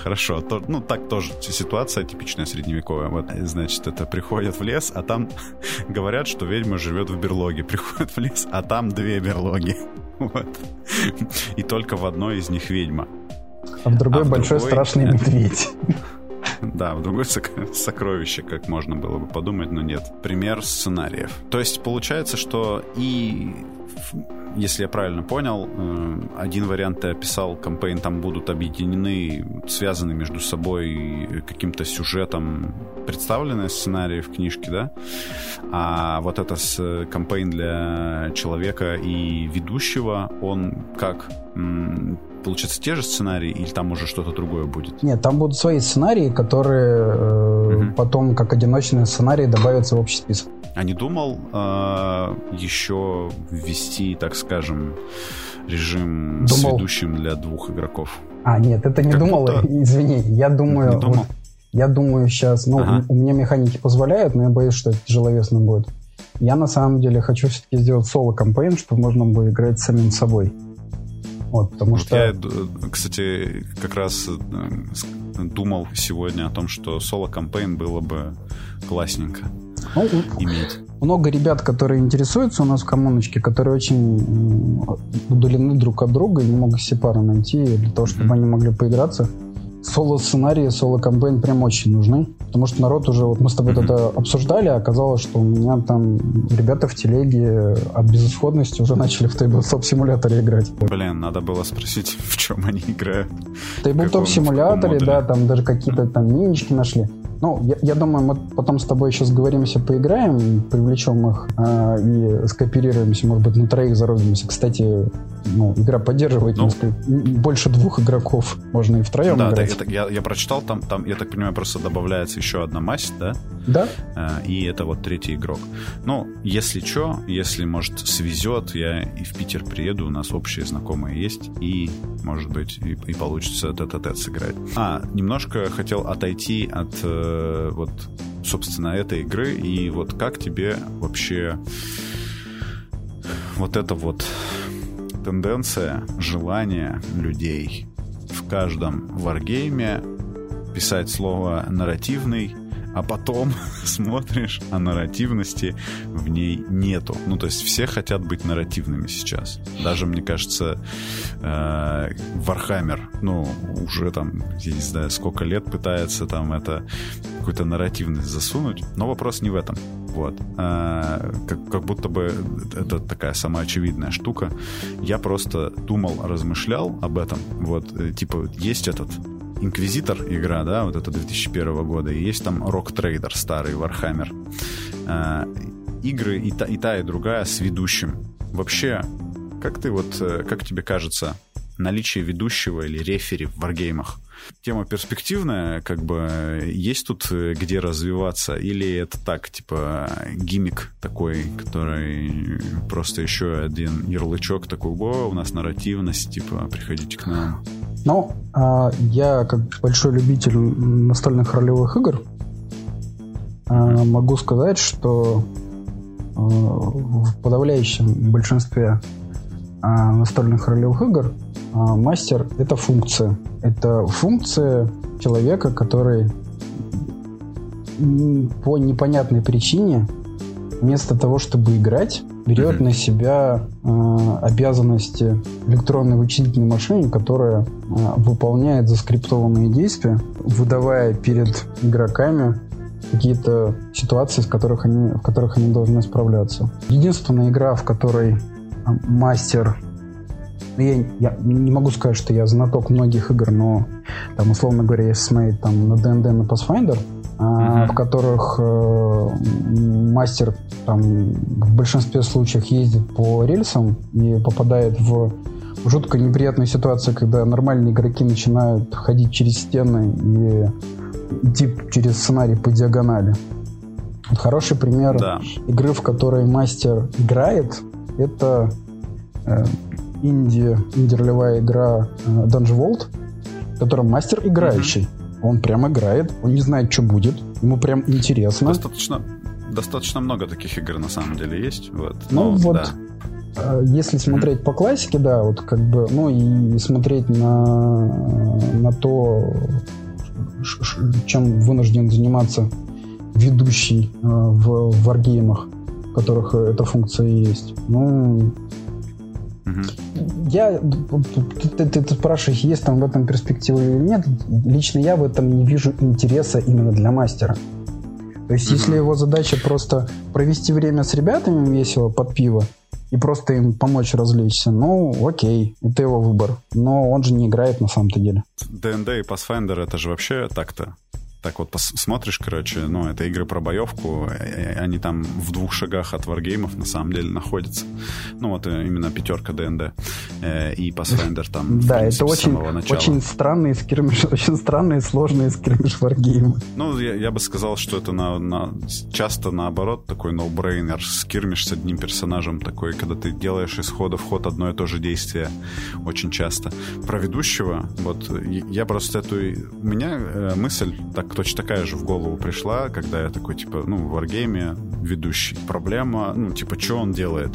Хорошо. То, ну, так тоже ситуация типичная средневековая. Вот, значит, это приходят в лес, а там говорят, что ведьма живет в берлоге. Приходят в лес, а там две берлоги. Вот. И только в одной из них ведьма. А в другой а в большой другой... страшный медведь. Да, в другое сокровище, как можно было бы подумать, но нет. Пример сценариев. То есть получается, что и, если я правильно понял, один вариант ты описал, кампейн там будут объединены, связаны между собой каким-то сюжетом, представленные сценарии в книжке, да? А вот это кампейн для человека и ведущего, он как... Получатся те же сценарии, или там уже что-то другое будет? Нет, там будут свои сценарии, которые э, угу. потом, как одиночные сценарии, добавятся в общий список. А не думал э, еще ввести, так скажем, режим думал. с ведущим для двух игроков? А, нет, это не как думал, будто... извини, я думаю... Не думал? Вот, я думаю сейчас, ну, ага. у меня механики позволяют, но я боюсь, что это тяжеловесно будет. Я на самом деле хочу все-таки сделать соло-кампейн, чтобы можно было играть самим собой. Вот, потому вот что... Я, кстати, как раз думал сегодня о том, что соло-кампейн было бы классненько ну, иметь. Много ребят, которые интересуются у нас в коммуночке, которые очень удалены друг от друга и не могут все пары найти для того, чтобы mm-hmm. они могли поиграться. Соло-сценарии, соло-кампейн прям очень нужны, потому что народ уже... Вот мы с тобой mm-hmm. это обсуждали, а оказалось, что у меня там ребята в телеге от безысходности уже начали в тейблтоп-симуляторе играть. Блин, надо было спросить, в чем они играют. В тейблтоп-симуляторе, да, там даже какие-то там минички нашли. Ну, я, я думаю, мы потом с тобой еще сговоримся, поиграем, привлечем их а, и скооперируемся, может быть, на троих заразимся. Кстати, ну, игра поддерживает ну, несколько, больше двух игроков, можно и втроем да, играть. Да, я, я, я прочитал, там, там, я так понимаю, просто добавляется еще одна масть, да? Да. А, и это вот третий игрок. Ну, если что, если, может, свезет, я и в Питер приеду, у нас общие знакомые есть, и, может быть, и, и получится тет-а-тет сыграть. А, немножко хотел отойти от... вот, собственно, этой игры. И вот как тебе вообще вот эта вот тенденция, желание людей в каждом варгейме писать слово «нарративный», а потом смотришь, а нарративности в ней нету. Ну, то есть все хотят быть нарративными сейчас. Даже, мне кажется, Warhammer, ну, уже там, я не знаю, сколько лет пытается там это, какую-то нарративность засунуть. Но вопрос не в этом. Вот. Как, как будто бы это такая самоочевидная штука. Я просто думал, размышлял об этом. Вот, типа, есть этот... Инквизитор игра, да, вот это две тысячи первого года, и есть там Рок Трейдер, старый Warhammer. Э, игры и та, и та, и другая с ведущим. Вообще, как ты вот, как тебе кажется, наличие ведущего или рефери в варгеймах? Тема перспективная, как бы, есть тут где развиваться, или это так, типа, гиммик такой, который просто еще один ярлычок такой, о, у нас нарративность, типа, приходите к нам. Ну, я, как большой любитель настольных ролевых игр, могу сказать, что в подавляющем большинстве настольных ролевых игр мастер — это функция. Это функция человека, который по непонятной причине вместо того, чтобы играть, берет mm-hmm. на себя э, обязанности электронной вычислительной машины, которая э, выполняет заскриптованные действия, выдавая перед игроками какие-то ситуации, в которых они, в которых они должны справляться. Единственная игра, в которой мастер... Я, я не могу сказать, что я знаток многих игр, но, там, условно говоря, я смотрю там, на ди энд ди, на Pathfinder, Uh-huh. в которых э, мастер там, в большинстве случаев ездит по рельсам и попадает в жутко неприятную ситуацию, когда нормальные игроки начинают ходить через стены и идти через сценарий по диагонали. Вот хороший пример да. игры, в которой мастер играет, это э, инди, инди-ролевая игра э, Dungeon World, в котором мастер играющий. Uh-huh. Он прям играет, он не знает, что будет, ему прям интересно. Достаточно, достаточно много таких игр на самом деле есть. Вот. Ну, ну вот, да. Если смотреть mm-hmm. по классике, да, вот как бы, ну и смотреть на, на то, чем вынужден заниматься ведущий в варгеймах, в которых эта функция есть. Ну. Я, ты, ты, ты спрашиваешь, есть там в этом перспектива или нет. Лично я в этом не вижу интереса именно для мастера. То есть, mm-hmm. если его задача просто провести время с ребятами весело под пиво и просто им помочь развлечься, ну, окей, это его выбор. Но он же не играет на самом-то деле. ди энд ди и Pathfinder это же вообще так-то. Так вот посмотришь, короче, ну, это игры про боевку, они там в двух шагах от варгеймов на самом деле находятся. Ну, вот именно пятерка ди энд ди и Pathfinder там, да, принципе, это очень, очень странные скирмиш, очень странные сложные скирмиш варгеймы. Ну, я, я бы сказал, что это на, на, часто наоборот такой ноу-брейнер, скирмиш с одним персонажем такой, когда ты делаешь из хода в ход одно и то же действие очень часто. Про ведущего, вот, я просто эту... У меня мысль так точно такая же в голову пришла, когда я такой, типа, ну, в варгейме ведущий. Проблема, ну, типа, что он делает?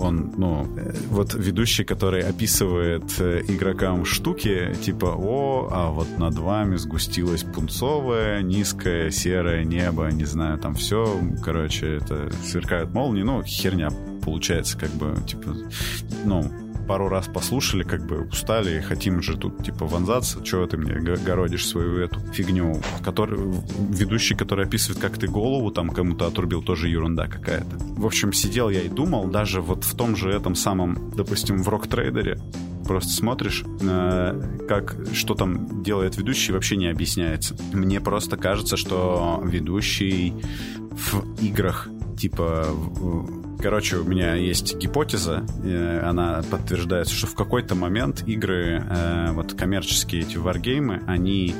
Он, ну, вот ведущий, который описывает игрокам штуки, типа, о, а вот над вами сгустилось пунцовое, низкое, серое небо, не знаю, там все, короче, это сверкают молнии, ну, херня получается, как бы, типа, ну... Пару раз послушали, как бы устали, хотим же тут, типа, вонзаться. Чего ты мне городишь свою эту фигню? Который, ведущий, который описывает, как ты голову там кому-то отрубил, тоже ерунда какая-то. В общем, сидел я и думал, даже вот в том же этом самом, допустим, в Рок-трейдере, просто смотришь, э, как, что там делает ведущий, вообще не объясняется. Мне просто кажется, что ведущий в играх, типа... Короче, у меня есть гипотеза, э, она подтверждается, что в какой-то момент игры, э, вот коммерческие эти варгеймы, они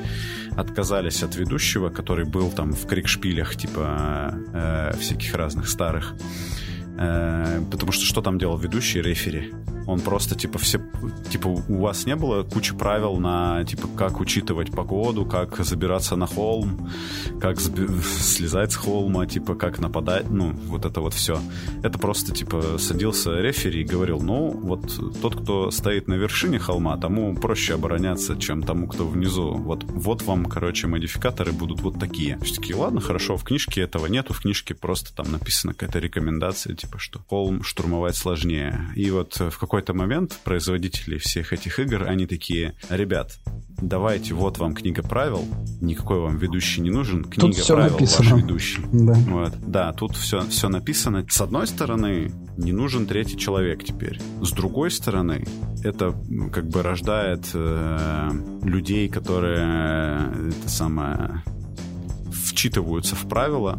отказались от ведущего, который был там в крикшпилях, типа э, всяких разных старых. Потому что что там делал ведущий рефери? Он просто, типа, все... Типа, у вас не было кучи правил на, типа, как учитывать погоду, как забираться на холм, как сби- слезать с холма, типа, как нападать, ну, вот это вот все. Это просто, типа, садился рефери и говорил, ну, вот тот, кто стоит на вершине холма, тому проще обороняться, чем тому, кто внизу. Вот, вот вам, короче, модификаторы будут вот такие. Все-таки, ладно, хорошо, в книжке этого нету, в книжке просто там написана какая-то рекомендация, типа, что холм штурмовать сложнее. И вот в какой-то момент производители всех этих игр, они такие: ребят, давайте, вот вам книга правил, никакой вам ведущий не нужен, книга тут правил, написано. Ваш ведущий. Да, вот. Да, тут все, все написано. С одной стороны, не нужен третий человек теперь. С другой стороны, это как бы рождает э, людей, которые это самое, вчитываются в правила.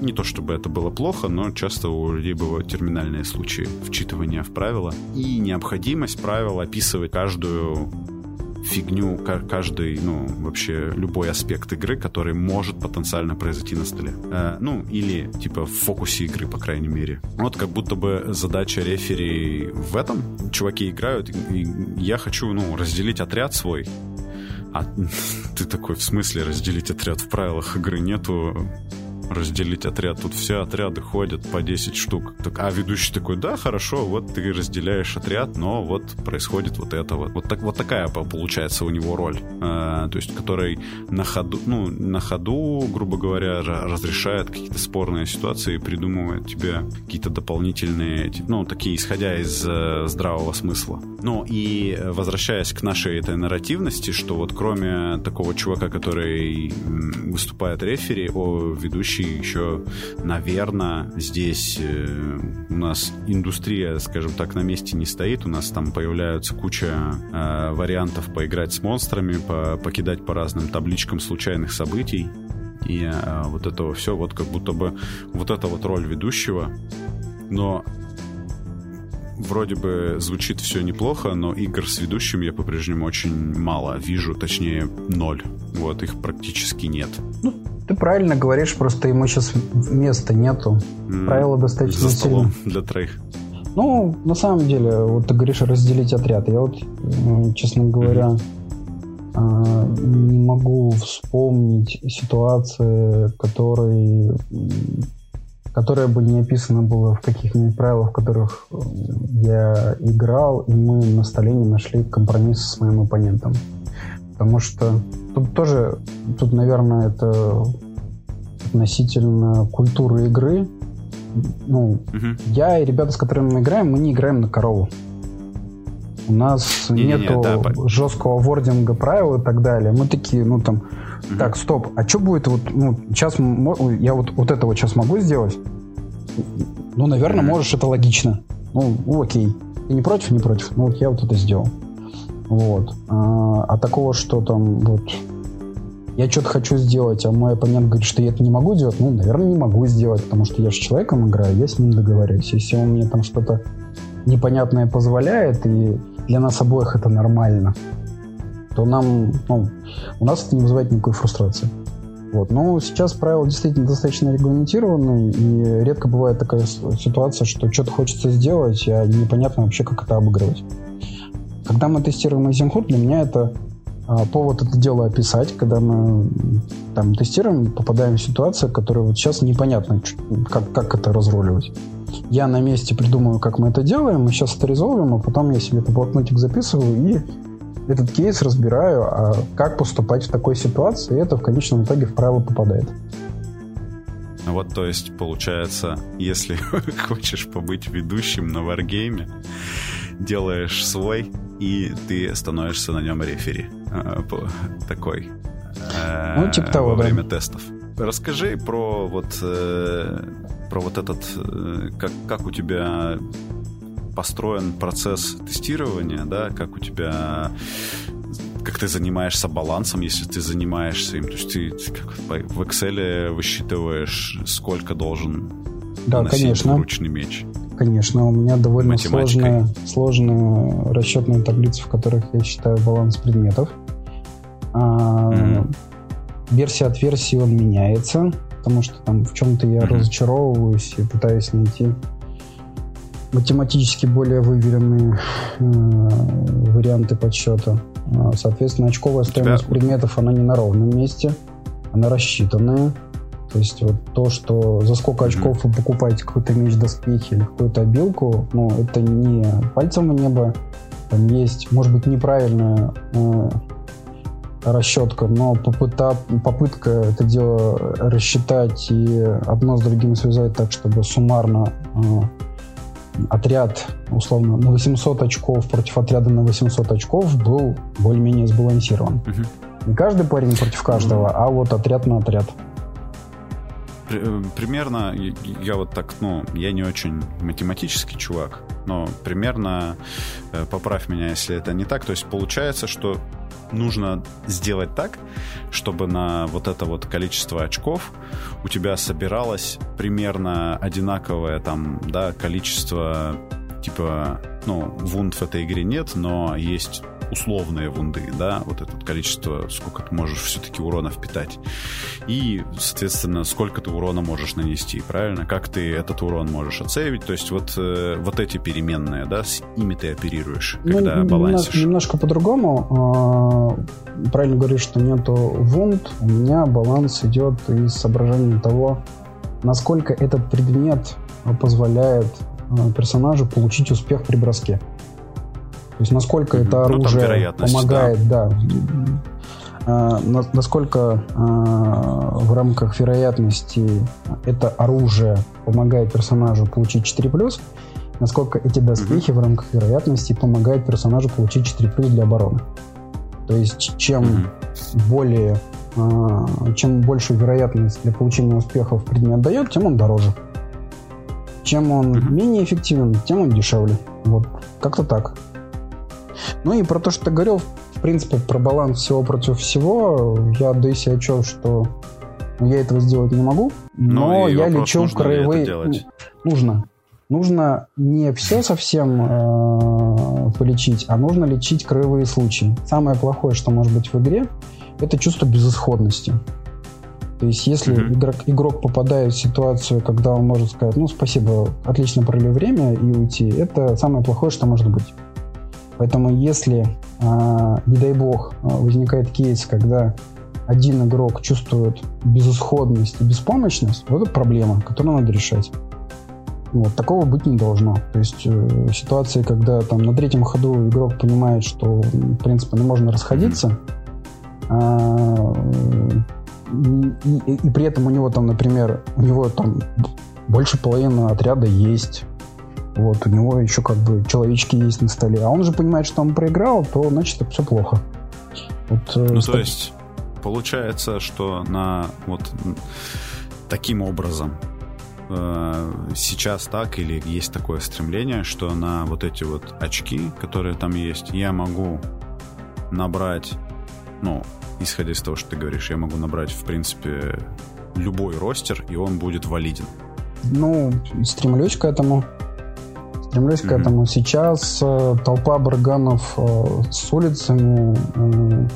Не то чтобы это было плохо, но часто у людей бывают терминальные случаи вчитывания в правила. И необходимость правил описывать каждую фигню, каждый, ну, вообще любой аспект игры, который может потенциально произойти на столе. Э, ну, или, типа, в фокусе игры, по крайней мере. Вот как будто бы задача рефери в этом. Чуваки играют, и я хочу, ну, разделить отряд свой. А ты такой, в смысле разделить отряд? В правилах игры нету... разделить отряд. Тут все отряды ходят по десять штук. Так, а ведущий такой, да, хорошо, вот ты разделяешь отряд, но вот происходит вот это вот. Вот, так, вот такая получается у него роль. А, то есть, который на ходу, ну, на ходу, грубо говоря, разрешает какие-то спорные ситуации, придумывает тебе какие-то дополнительные, ну, такие, исходя из э, здравого смысла. Ну, и возвращаясь к нашей этой нарративности, что вот кроме такого чувака, который выступает рефери, о ведущий еще, наверное, здесь э, у нас индустрия, скажем так, на месте не стоит. У нас там появляются куча э, вариантов поиграть с монстрами, по, покидать по разным табличкам случайных событий. И э, вот этого все, вот как будто бы вот эта вот роль ведущего. Но вроде бы звучит все неплохо, но игр с ведущим я по-прежнему очень мало вижу, точнее ноль. Вот, их практически нет. Ну, ты правильно говоришь, просто ему сейчас места нету. Mm. Правила достаточно сильные. Для троих. Ну, на самом деле, вот ты говоришь разделить отряд. Я вот, честно говоря, mm-hmm. не могу вспомнить ситуации, которые, которая бы не описана была в каких-нибудь правилах, в которых я играл, и мы на столе не нашли компромисс с моим оппонентом. Потому что тут тоже, тут, наверное, это относительно культуры игры. Ну, uh-huh. я и ребята, с которыми мы играем, мы не играем на корову. У нас и нету нет, да, жесткого вординга правил и так далее. Мы такие, ну там, uh-huh. так, стоп, а что будет вот, ну, сейчас я вот, вот это вот сейчас могу сделать? Ну, наверное, uh-huh. можешь, это логично. Ну, окей. Ты не против, не против. Ну, вот я вот это сделал. Вот. А, а такого, что там вот я что-то хочу сделать, а мой оппонент говорит, что я это не могу делать, ну, наверное, не могу сделать, потому что я же с человеком играю, я с ним договорюсь. Если он мне там что-то непонятное позволяет, и для нас обоих это нормально, то нам, ну, у нас это не вызывает никакой фрустрации. Вот. Но сейчас правила действительно достаточно регламентированы, и редко бывает такая ситуация, что что-то хочется сделать, а непонятно вообще, как это обыгрывать. Когда мы тестируем Eisenhut, для меня это а, повод это дело описать. Когда мы там тестируем, попадаем в ситуацию, которая вот сейчас непонятно, как, как это разруливать. Я на месте придумываю, как мы это делаем, мы сейчас это резолвим, а потом я себе этот блокнотик записываю и этот кейс разбираю, а как поступать в такой ситуации, и это в конечном итоге в правило попадает. Вот, то есть, получается, если хочешь побыть ведущим на варгейме, делаешь свой, и ты становишься на нем рефери. Такой. Ну, типа того, во время да. тестов. Расскажи про вот, про вот этот... Как, как у тебя построен процесс тестирования, да, как у тебя, как ты занимаешься балансом, если ты занимаешься им, то есть ты как в Excel высчитываешь, сколько должен да, носить конечно. ручный меч. Конечно, у меня довольно сложная, сложная расчетная таблица, в которых я считаю баланс предметов. А, mm-hmm. Версия от версии он меняется, потому что там в чем-то я mm-hmm. разочаровываюсь и пытаюсь найти математически более выверенные э, варианты подсчета. Соответственно, очковая стоимость тебя... предметов, она не на ровном месте, она рассчитанная. То есть вот то, что за сколько очков mm-hmm. вы покупаете какой-то меч-доспехи или какую-то обилку, ну, это не пальцем в небо. Там есть, может быть, неправильная э, расчетка, но попыта, попытка это дело рассчитать и одно с другим связать так, чтобы суммарно э, отряд, условно, на восемьсот очков против отряда на восемьсот очков был более-менее сбалансирован. Mm-hmm. Не каждый парень против каждого, mm-hmm. а вот отряд на отряд. Примерно, я вот так, ну, я не очень математический чувак, но примерно, поправь меня, если это не так, то есть получается, что нужно сделать так, чтобы на вот это вот количество очков у тебя собиралось примерно одинаковое там, да, количество, типа, ну, вунд в этой игре нет, но есть... условные вунды, да, вот это количество, сколько ты можешь все-таки урона впитать. И, соответственно, сколько ты урона можешь нанести, правильно? Как ты этот урон можешь отсейвить? То есть вот, вот эти переменные, да, с ними ты оперируешь, ну, когда балансишь. Немножко по-другому. Правильно говоришь, что нету вунд. У меня баланс идет из соображения того, насколько этот предмет позволяет персонажу получить успех при броске. То есть насколько mm-hmm. это оружие ну, помогает, да, да. А, на, насколько а, в рамках вероятности это оружие помогает персонажу получить четыре плюс, насколько эти доспехи mm-hmm. в рамках вероятности помогают персонажу получить четыре плюс для обороны. То есть чем mm-hmm. более, а, чем большую вероятность для получения успехов предмет дает, тем он дороже. Чем он mm-hmm. менее эффективен, тем он дешевле. Вот, как-то так. Ну и про то, что ты говорил, в принципе, про баланс всего против всего, я даю себе отчет, что я этого сделать не могу, но ну, я вопрос, лечу в краевые... Нужно. Нужно не все совсем э, полечить, а нужно лечить краевые случаи. Самое плохое, что может быть в игре, это чувство безысходности. То есть если mm-hmm. игрок, игрок попадает в ситуацию, когда он может сказать, ну спасибо, отлично провели время и уйти, это самое плохое, что может быть. Поэтому если, не дай бог, возникает кейс, когда один игрок чувствует безысходность и беспомощность, вот это проблема, которую надо решать. Вот, такого быть не должно. То есть ситуации, когда там, на третьем ходу игрок понимает, что, в принципе, ну, можно расходиться, и, и, и при этом у него, там, например, у него там, больше половины отряда есть. Вот, у него еще как бы человечки есть на столе. А он же понимает, что он проиграл, то значит это все плохо. Вот, ну, стат... то есть, получается, что на вот таким образом э, сейчас так, или есть такое стремление, что на вот эти вот очки, которые там есть, я могу набрать, ну, исходя из того, что ты говоришь, я могу набрать, в принципе, любой ростер, и он будет валиден. Ну, стремлюсь к этому. Стремлюсь к этому. Сейчас э, толпа барганов э, с улицами э,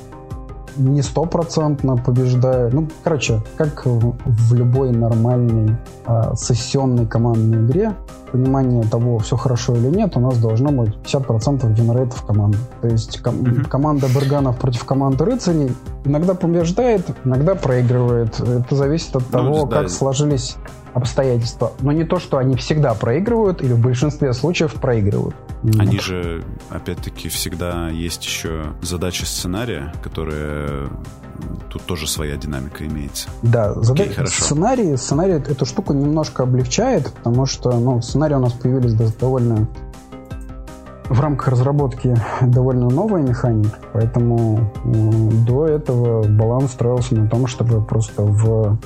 не стопроцентно побеждает. Ну, короче, как в, в любой нормальной э, сессионной командной игре, понимание того, все хорошо или нет, у нас должно быть пятьдесят процентов генерейтов команды. То есть ком- mm-hmm. команда барганов против команды рыцарей иногда побеждает, иногда проигрывает. Это зависит от того, ну, да, как да. сложились... обстоятельства, но не то, что они всегда проигрывают или в большинстве случаев проигрывают. Они вот. Же, опять-таки, всегда есть еще задачи сценария, которые тут тоже своя динамика имеется. Да, задачи сценария. Сценарий эту штуку немножко облегчает, потому что ну, сценарии у нас появились довольно в рамках разработки довольно новая механика, поэтому до этого баланс строился на том, чтобы просто в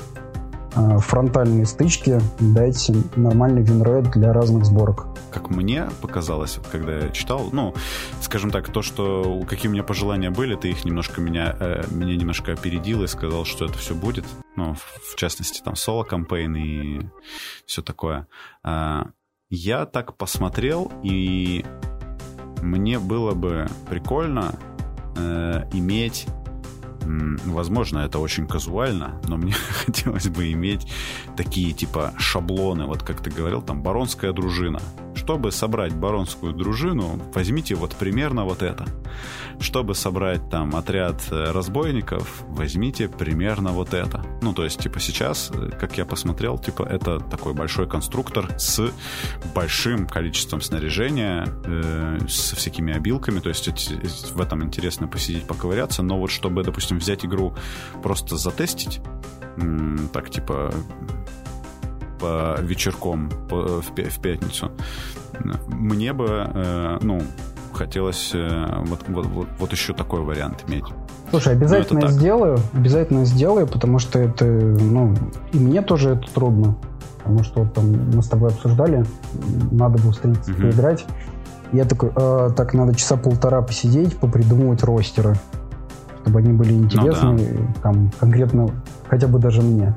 фронтальные стычки, дать нормальный винрейт для разных сборок. Как мне показалось, когда я читал, ну, скажем так, то, что какие у меня пожелания были, ты их немножко меня, э, меня немножко опередил и сказал, что это все будет. Ну, в частности, там соло-кампейн и все такое. А, я так посмотрел, и мне было бы прикольно э, иметь... Возможно, это очень казуально, но мне хотелось бы иметь такие типа шаблоны, вот как ты говорил, там баронская дружина. Чтобы собрать баронскую дружину, возьмите вот примерно вот это. Чтобы собрать там отряд разбойников, возьмите примерно вот это. Ну, то есть, типа сейчас, как я посмотрел, типа это такой большой конструктор с большим количеством снаряжения, э, со всякими обилками. То есть в этом интересно посидеть, поковыряться. Но вот чтобы, допустим, взять игру, просто затестить, м- так типа... вечерком в пятницу, мне бы, ну, хотелось вот, вот, вот еще такой вариант иметь. Слушай, обязательно сделаю, обязательно сделаю, потому что это, ну, и мне тоже это трудно, потому что вот, там мы с тобой обсуждали, надо было встретиться, uh-huh. поиграть. Я такой, э, так, надо часа полтора посидеть, попридумывать ростеры, чтобы они были интересны, ну, да. там, конкретно, хотя бы даже мне.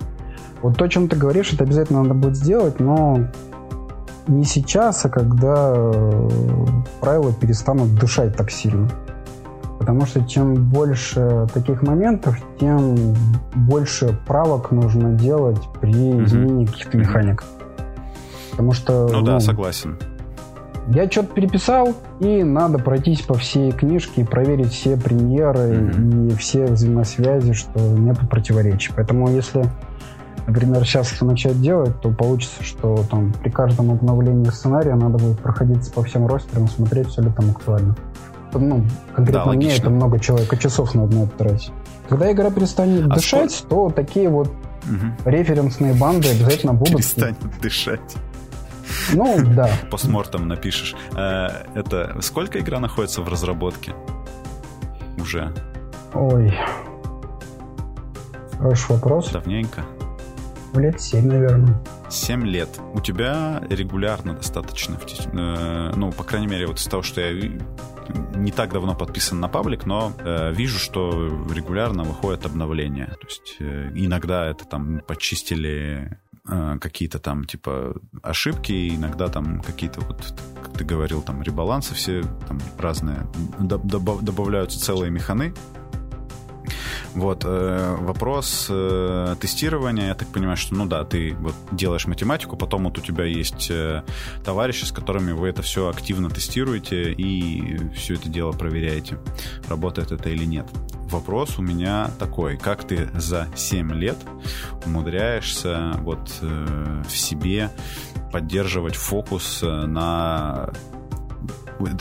Вот то, о чем ты говоришь, это обязательно надо будет сделать, но не сейчас, а когда правила перестанут дышать так сильно. Потому что чем больше таких моментов, тем больше правок нужно делать при изменении mm-hmm. каких-то механик. Потому что... Ну, ну да, согласен. Я что-то переписал, и надо пройтись по всей книжке и проверить все премьеры mm-hmm. и все взаимосвязи, что нету противоречий. Поэтому если... Например, сейчас это начать делать, то получится, что там при каждом обновлении сценария надо будет проходиться по всем ростерам, смотреть, все ли там актуально. Ну, конкретно да, мне это много человека часов надо на это тратить. Когда игра перестанет а дышать, спорт? то такие вот угу. референсные банды обязательно будут. Перестанет дышать. Ну, да. Постмортом напишешь. Это сколько игра находится в разработке? Уже. Ой. Хороший вопрос. Давненько. Лет семь, наверное. Семь лет. У тебя регулярно достаточно, э, ну, по крайней мере, вот из того, что я не так давно подписан на паблик, но э, вижу, что регулярно выходят обновления. То есть э, иногда это там почистили э, какие-то там типа ошибки, иногда там какие-то вот, как ты говорил, там ребалансы все там разные, доб- добавляются целые механы. Вот, э, вопрос э, тестирования, я так понимаю, что, ну да, ты вот делаешь математику, потом вот у тебя есть э, товарищи, с которыми вы это все активно тестируете и все это дело проверяете, работает это или нет. Вопрос у меня такой, как ты за семь лет умудряешься вот э, в себе поддерживать фокус на...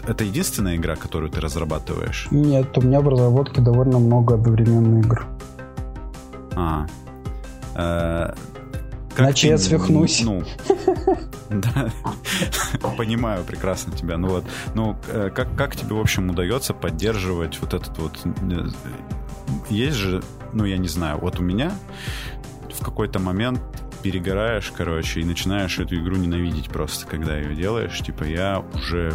Это единственная игра, которую ты разрабатываешь? Нет, у меня в разработке довольно много одновременно игр. А. Иначе я свихнусь. Ну, да. Понимаю прекрасно тебя. Ну вот. Ну, как, как тебе, в общем, удается поддерживать вот этот вот... Есть же, ну, я не знаю, вот у меня в какой-то момент... перегораешь, короче, и начинаешь эту игру ненавидеть просто, когда ее делаешь. Типа, я уже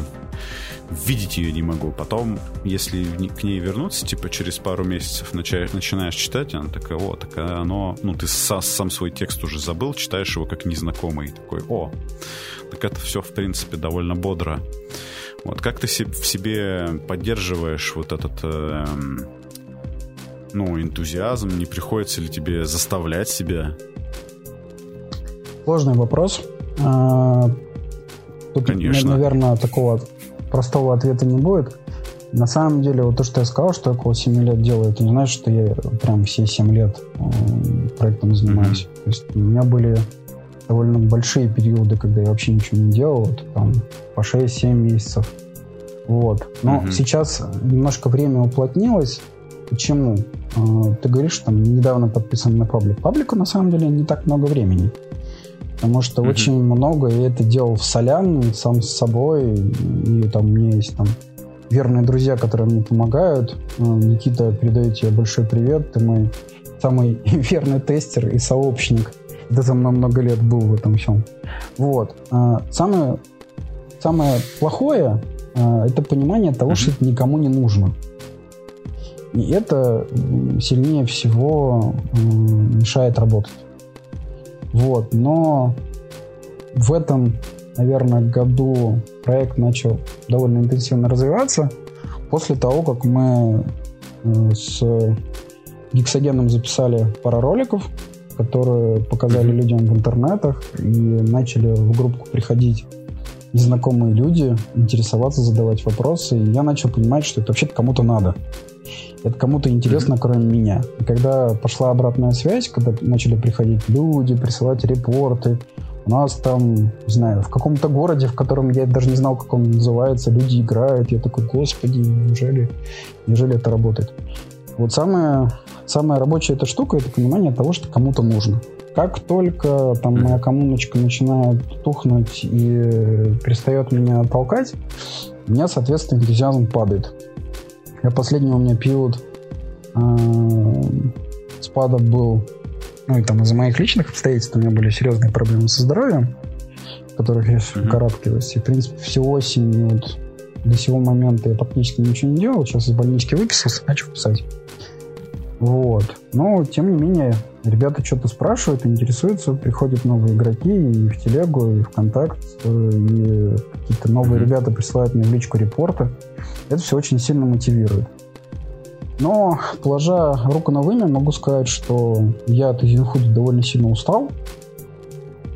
видеть ее не могу. Потом, если к ней вернуться, типа, через пару месяцев начинаешь, начинаешь читать, она такая, о, так оно... Ну, ты сам, сам свой текст уже забыл, читаешь его как незнакомый. Такой, о, так это все, в принципе, довольно бодро. Вот, как ты в себе поддерживаешь вот этот... Эм, ну, энтузиазм? Не приходится ли тебе заставлять себя... Сложный вопрос. Тут, Конечно. наверное, такого простого ответа не будет. На самом деле, вот то, что я сказал, что я около семи лет делаю, это не значит, что я прям все семь лет проектом занимаюсь. Mm-hmm. То есть у меня были довольно большие периоды, когда я вообще ничего не делал, там по шесть-семь месяцев. Вот. Но mm-hmm. сейчас немножко время уплотнилось. Почему? Ты говоришь, там недавно подписан на паблик. Паблику, на самом деле, не так много времени. Потому что mm-hmm. очень много я это делал в солян, сам с собой. И, и там у меня есть там верные друзья, которые мне помогают. Никита, передаю тебе большой привет. Ты мой самый верный тестер и сообщник. Да за много лет был в этом всем. Вот. Самое, самое плохое – это понимание того, mm-hmm. что это никому не нужно. И это сильнее всего мешает работать. Вот. Но в этом, наверное, году проект начал довольно интенсивно развиваться. После того, как мы с Гексогеном записали пару роликов, которые показали людям в интернетах, и начали в группу приходить незнакомые люди, интересоваться, задавать вопросы. И я начал понимать, что это вообще-то кому-то надо. Это кому-то интересно, кроме меня. И когда пошла обратная связь, когда начали приходить люди, присылать репорты, у нас там, не знаю, в каком-то городе, в котором я даже не знал, как он называется, люди играют. Я такой, господи, неужели, неужели это работает? Вот самое... Самая рабочая эта штука – это понимание того, что кому-то нужно. Как только там моя коммуночка начинает тухнуть и перестает меня толкать, у меня, соответственно, энтузиазм падает. Я последний у меня период спада был, ну и там из-за моих личных обстоятельств у меня были серьезные проблемы со здоровьем, в которых я выкарабкиваюсь. И, в принципе, всю осень вот, до сего момента я практически ничего не делал. Сейчас из больнички выписался, хочу писать. Вот. Но, тем не менее, ребята что-то спрашивают, интересуются, приходят новые игроки и в телегу, и в контакт, и какие-то новые mm-hmm. ребята присылают мне в личку репорты. Это все очень сильно мотивирует. Но, положа руку на вымя, могу сказать, что я от Eisenhut довольно сильно устал.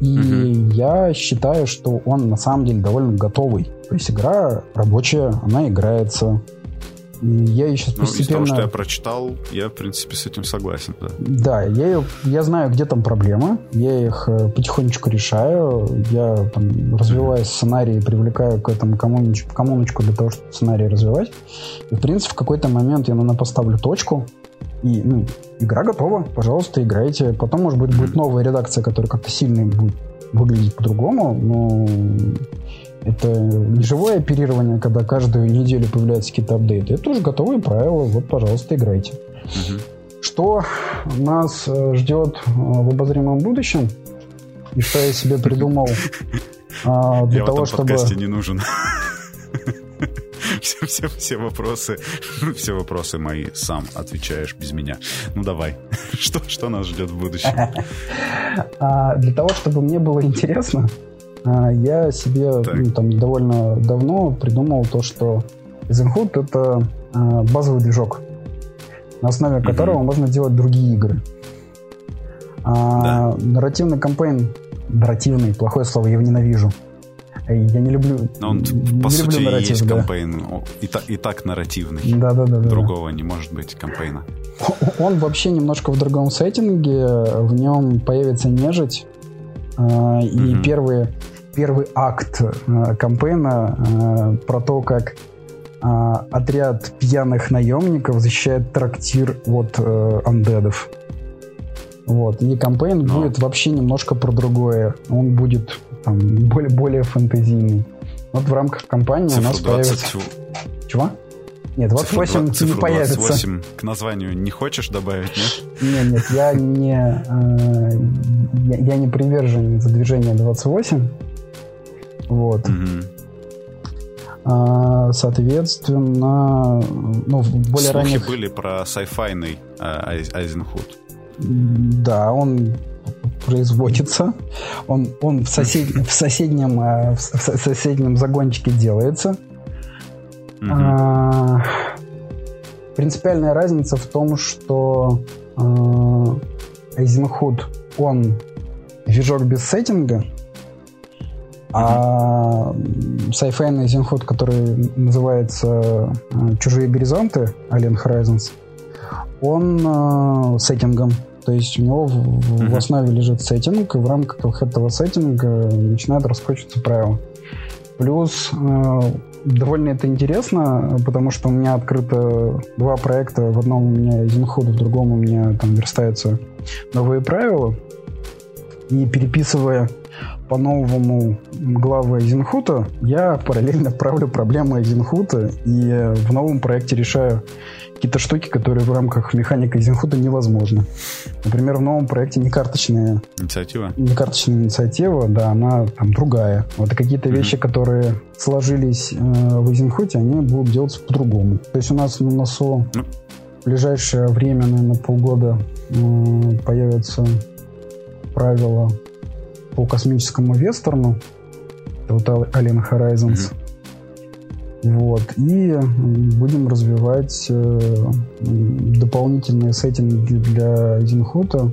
И mm-hmm. я считаю, что он на самом деле довольно готовый. То есть игра рабочая, она играется. Я ее сейчас ну, постепенно... Из того, что я прочитал, я, в принципе, с этим согласен. Да, да я, ее, я знаю, где там проблемы, я их потихонечку решаю, я там, развиваю mm-hmm. сценарий, привлекаю к этому коммуноч... коммуночку для того, чтобы сценарий развивать. И, в принципе, в какой-то момент я, наверное, поставлю точку, и ну, игра готова, пожалуйста, играйте. Потом, может быть, mm-hmm. будет новая редакция, которая как-то сильно будет выглядеть по-другому, но... Это не живое оперирование, когда каждую неделю появляются какие-то апдейты. Это уже готовые правила. Вот, пожалуйста, играйте. Угу. Что нас ждет в обозримом будущем? И что я себе придумал для я того, чтобы... Я в подкасте не нужен. Все, все, все вопросы, все вопросы мои сам отвечаешь без меня. Ну давай, что, что нас ждет в будущем? Для того, чтобы мне было интересно, я себе ну, там, довольно давно придумал то, что Eisenhut — это э, базовый движок, на основе которого mm-hmm. можно делать другие игры. А, да. Нарративный кампейн, нарративный, плохое слово, я его ненавижу. Я не люблю но он, не по люблю сути, нарратив, есть да. кампейн, и, та, и так нарративный. Да, да, да. Другого да. не может быть кампейна. Он вообще немножко в другом сеттинге, в нем появится нежить, э, mm-hmm. и первые... Первый акт э, кампейна э, про то, как э, отряд пьяных наемников защищает трактир от э, андедов. Вот. И кампейн Но. будет вообще немножко про другое. Он будет там, более, более фэнтезийный. Вот в рамках кампании цифру у нас появится... Чего? Нет, двадцать восемь не появится. двадцать восемь к названию не хочешь добавить, нет? Нет, нет, я не... Я не привержен за движение двадцать восемь. Вот. Mm-hmm. Соответственно, ну, в более Слухи ранних... были про sci-fi-ный Eisenhut. Да, он производится. Он, он в, сосед... mm-hmm. в, соседнем, в соседнем загончике делается. Mm-hmm. А, принципиальная разница в том, что Eisenhut, он движок без сеттинга. А sci-fi Eisenhut, который называется «Чужие горизонты», Alien Horizons, он э, сеттингом. То есть у него в, mm-hmm. в основе лежит сеттинг, и в рамках этого сеттинга начинают раскручиваться правила. Плюс э, довольно это интересно, потому что у меня открыто два проекта. В одном у меня Eisenhut, в другом у меня там верстаются новые правила. И переписывая по новому главы Эйзенхута, я параллельно правлю проблемы Эйзенхута и в новом проекте решаю какие-то штуки, которые в рамках механика Эйзенхута невозможны. Например, в новом проекте некарточная инициатива. Некарточная инициатива, да, она там другая. Вот какие-то mm-hmm. вещи, которые сложились э, в Эйзенхуте, они будут делаться по-другому. То есть у нас на носу mm-hmm. в ближайшее время, наверное, полгода э, появятся правила по космическому вестерну. Это вот Alien Horizons. Mm-hmm. Вот. И будем развивать э, дополнительные сеттинги для Эйзенхута,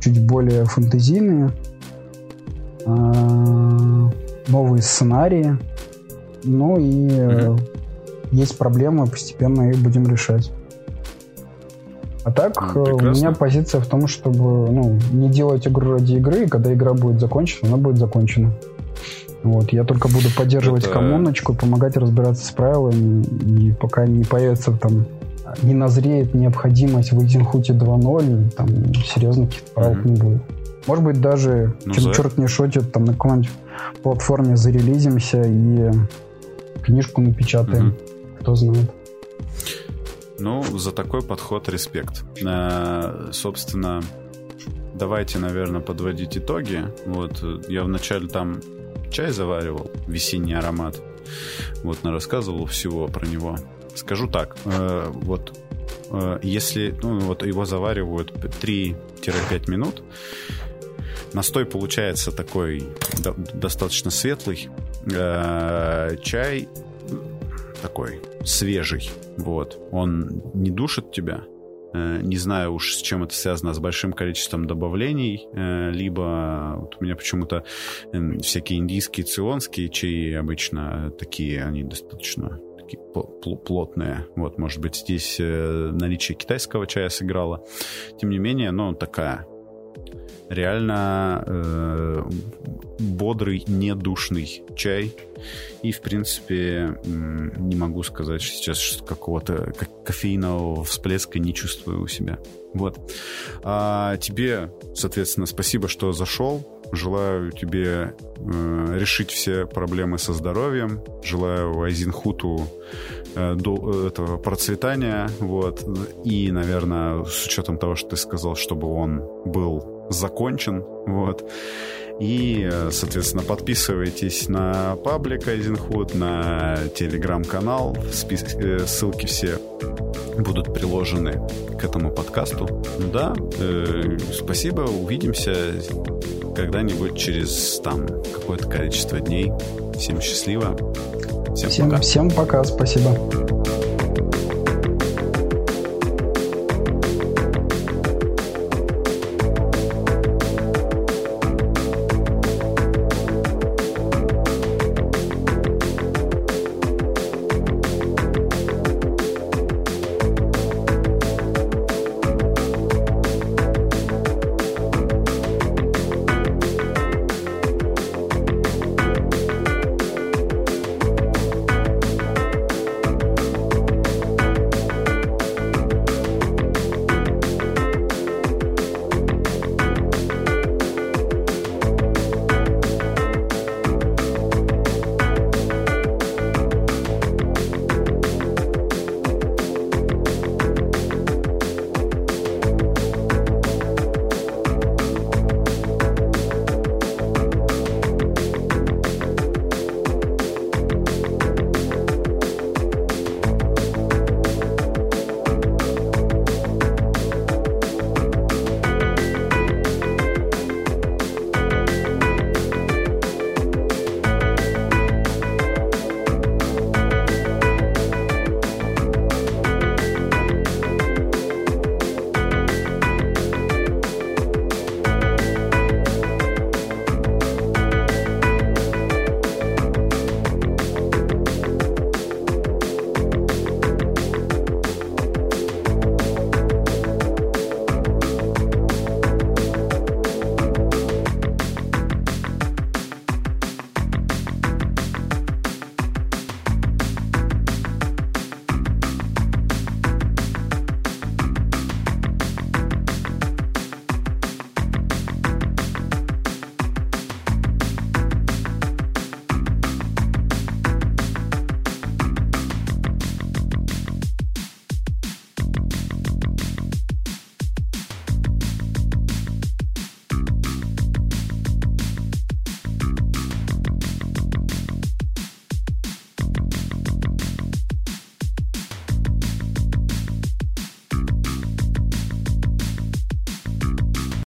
чуть более фэнтезийные, э, новые сценарии. Ну и э, есть проблемы, постепенно их будем решать. А так, прекрасно. У меня позиция в том, чтобы ну, не делать игру ради игры, и когда игра будет закончена, она будет закончена. Вот, я только буду поддерживать это... коммуночку, помогать разбираться с правилами, и пока не появится там, не назреет необходимость в Эйзенхуте два ноль, там серьезных каких-то правил mm-hmm. не будет. Может быть, даже, ну, чем за... черт не шутит, там на какой-нибудь платформе зарелизимся и книжку напечатаем, mm-hmm. кто знает. Ну, за такой подход респект. А, собственно, давайте, наверное, подводить итоги. Вот, я вначале там чай заваривал, весенний аромат. Вот, рассказывал всего про него. Скажу так, э, вот э, если ну, вот его заваривают три-пять минут, настой получается такой до, достаточно светлый, э, чай такой свежий. Вот. Он не душит тебя. Не знаю уж, с чем это связано, с большим количеством добавлений, либо вот у меня почему-то всякие индийские, цейлонские чаи обычно такие, они достаточно такие плотные. Вот, может быть, здесь наличие китайского чая сыграло. Тем не менее, но такая реально э, бодрый, недушный чай. И, в принципе, не могу сказать сейчас, что какого-то кофейного всплеска не чувствую у себя. Вот. А тебе, соответственно, спасибо, что зашел. Желаю тебе э, решить все проблемы со здоровьем. Желаю Эйзенхуту э, до, этого процветания. Вот. И, наверное, с учетом того, что ты сказал, чтобы он был закончен. Вот. И, соответственно, подписывайтесь на паблик Эйзенхут, на телеграм-канал. Ссылки все будут приложены к этому подкасту. Да, э, спасибо, увидимся когда-нибудь через там какое-то количество дней. Всем счастливо. Всем, всем пока. Всем пока, спасибо.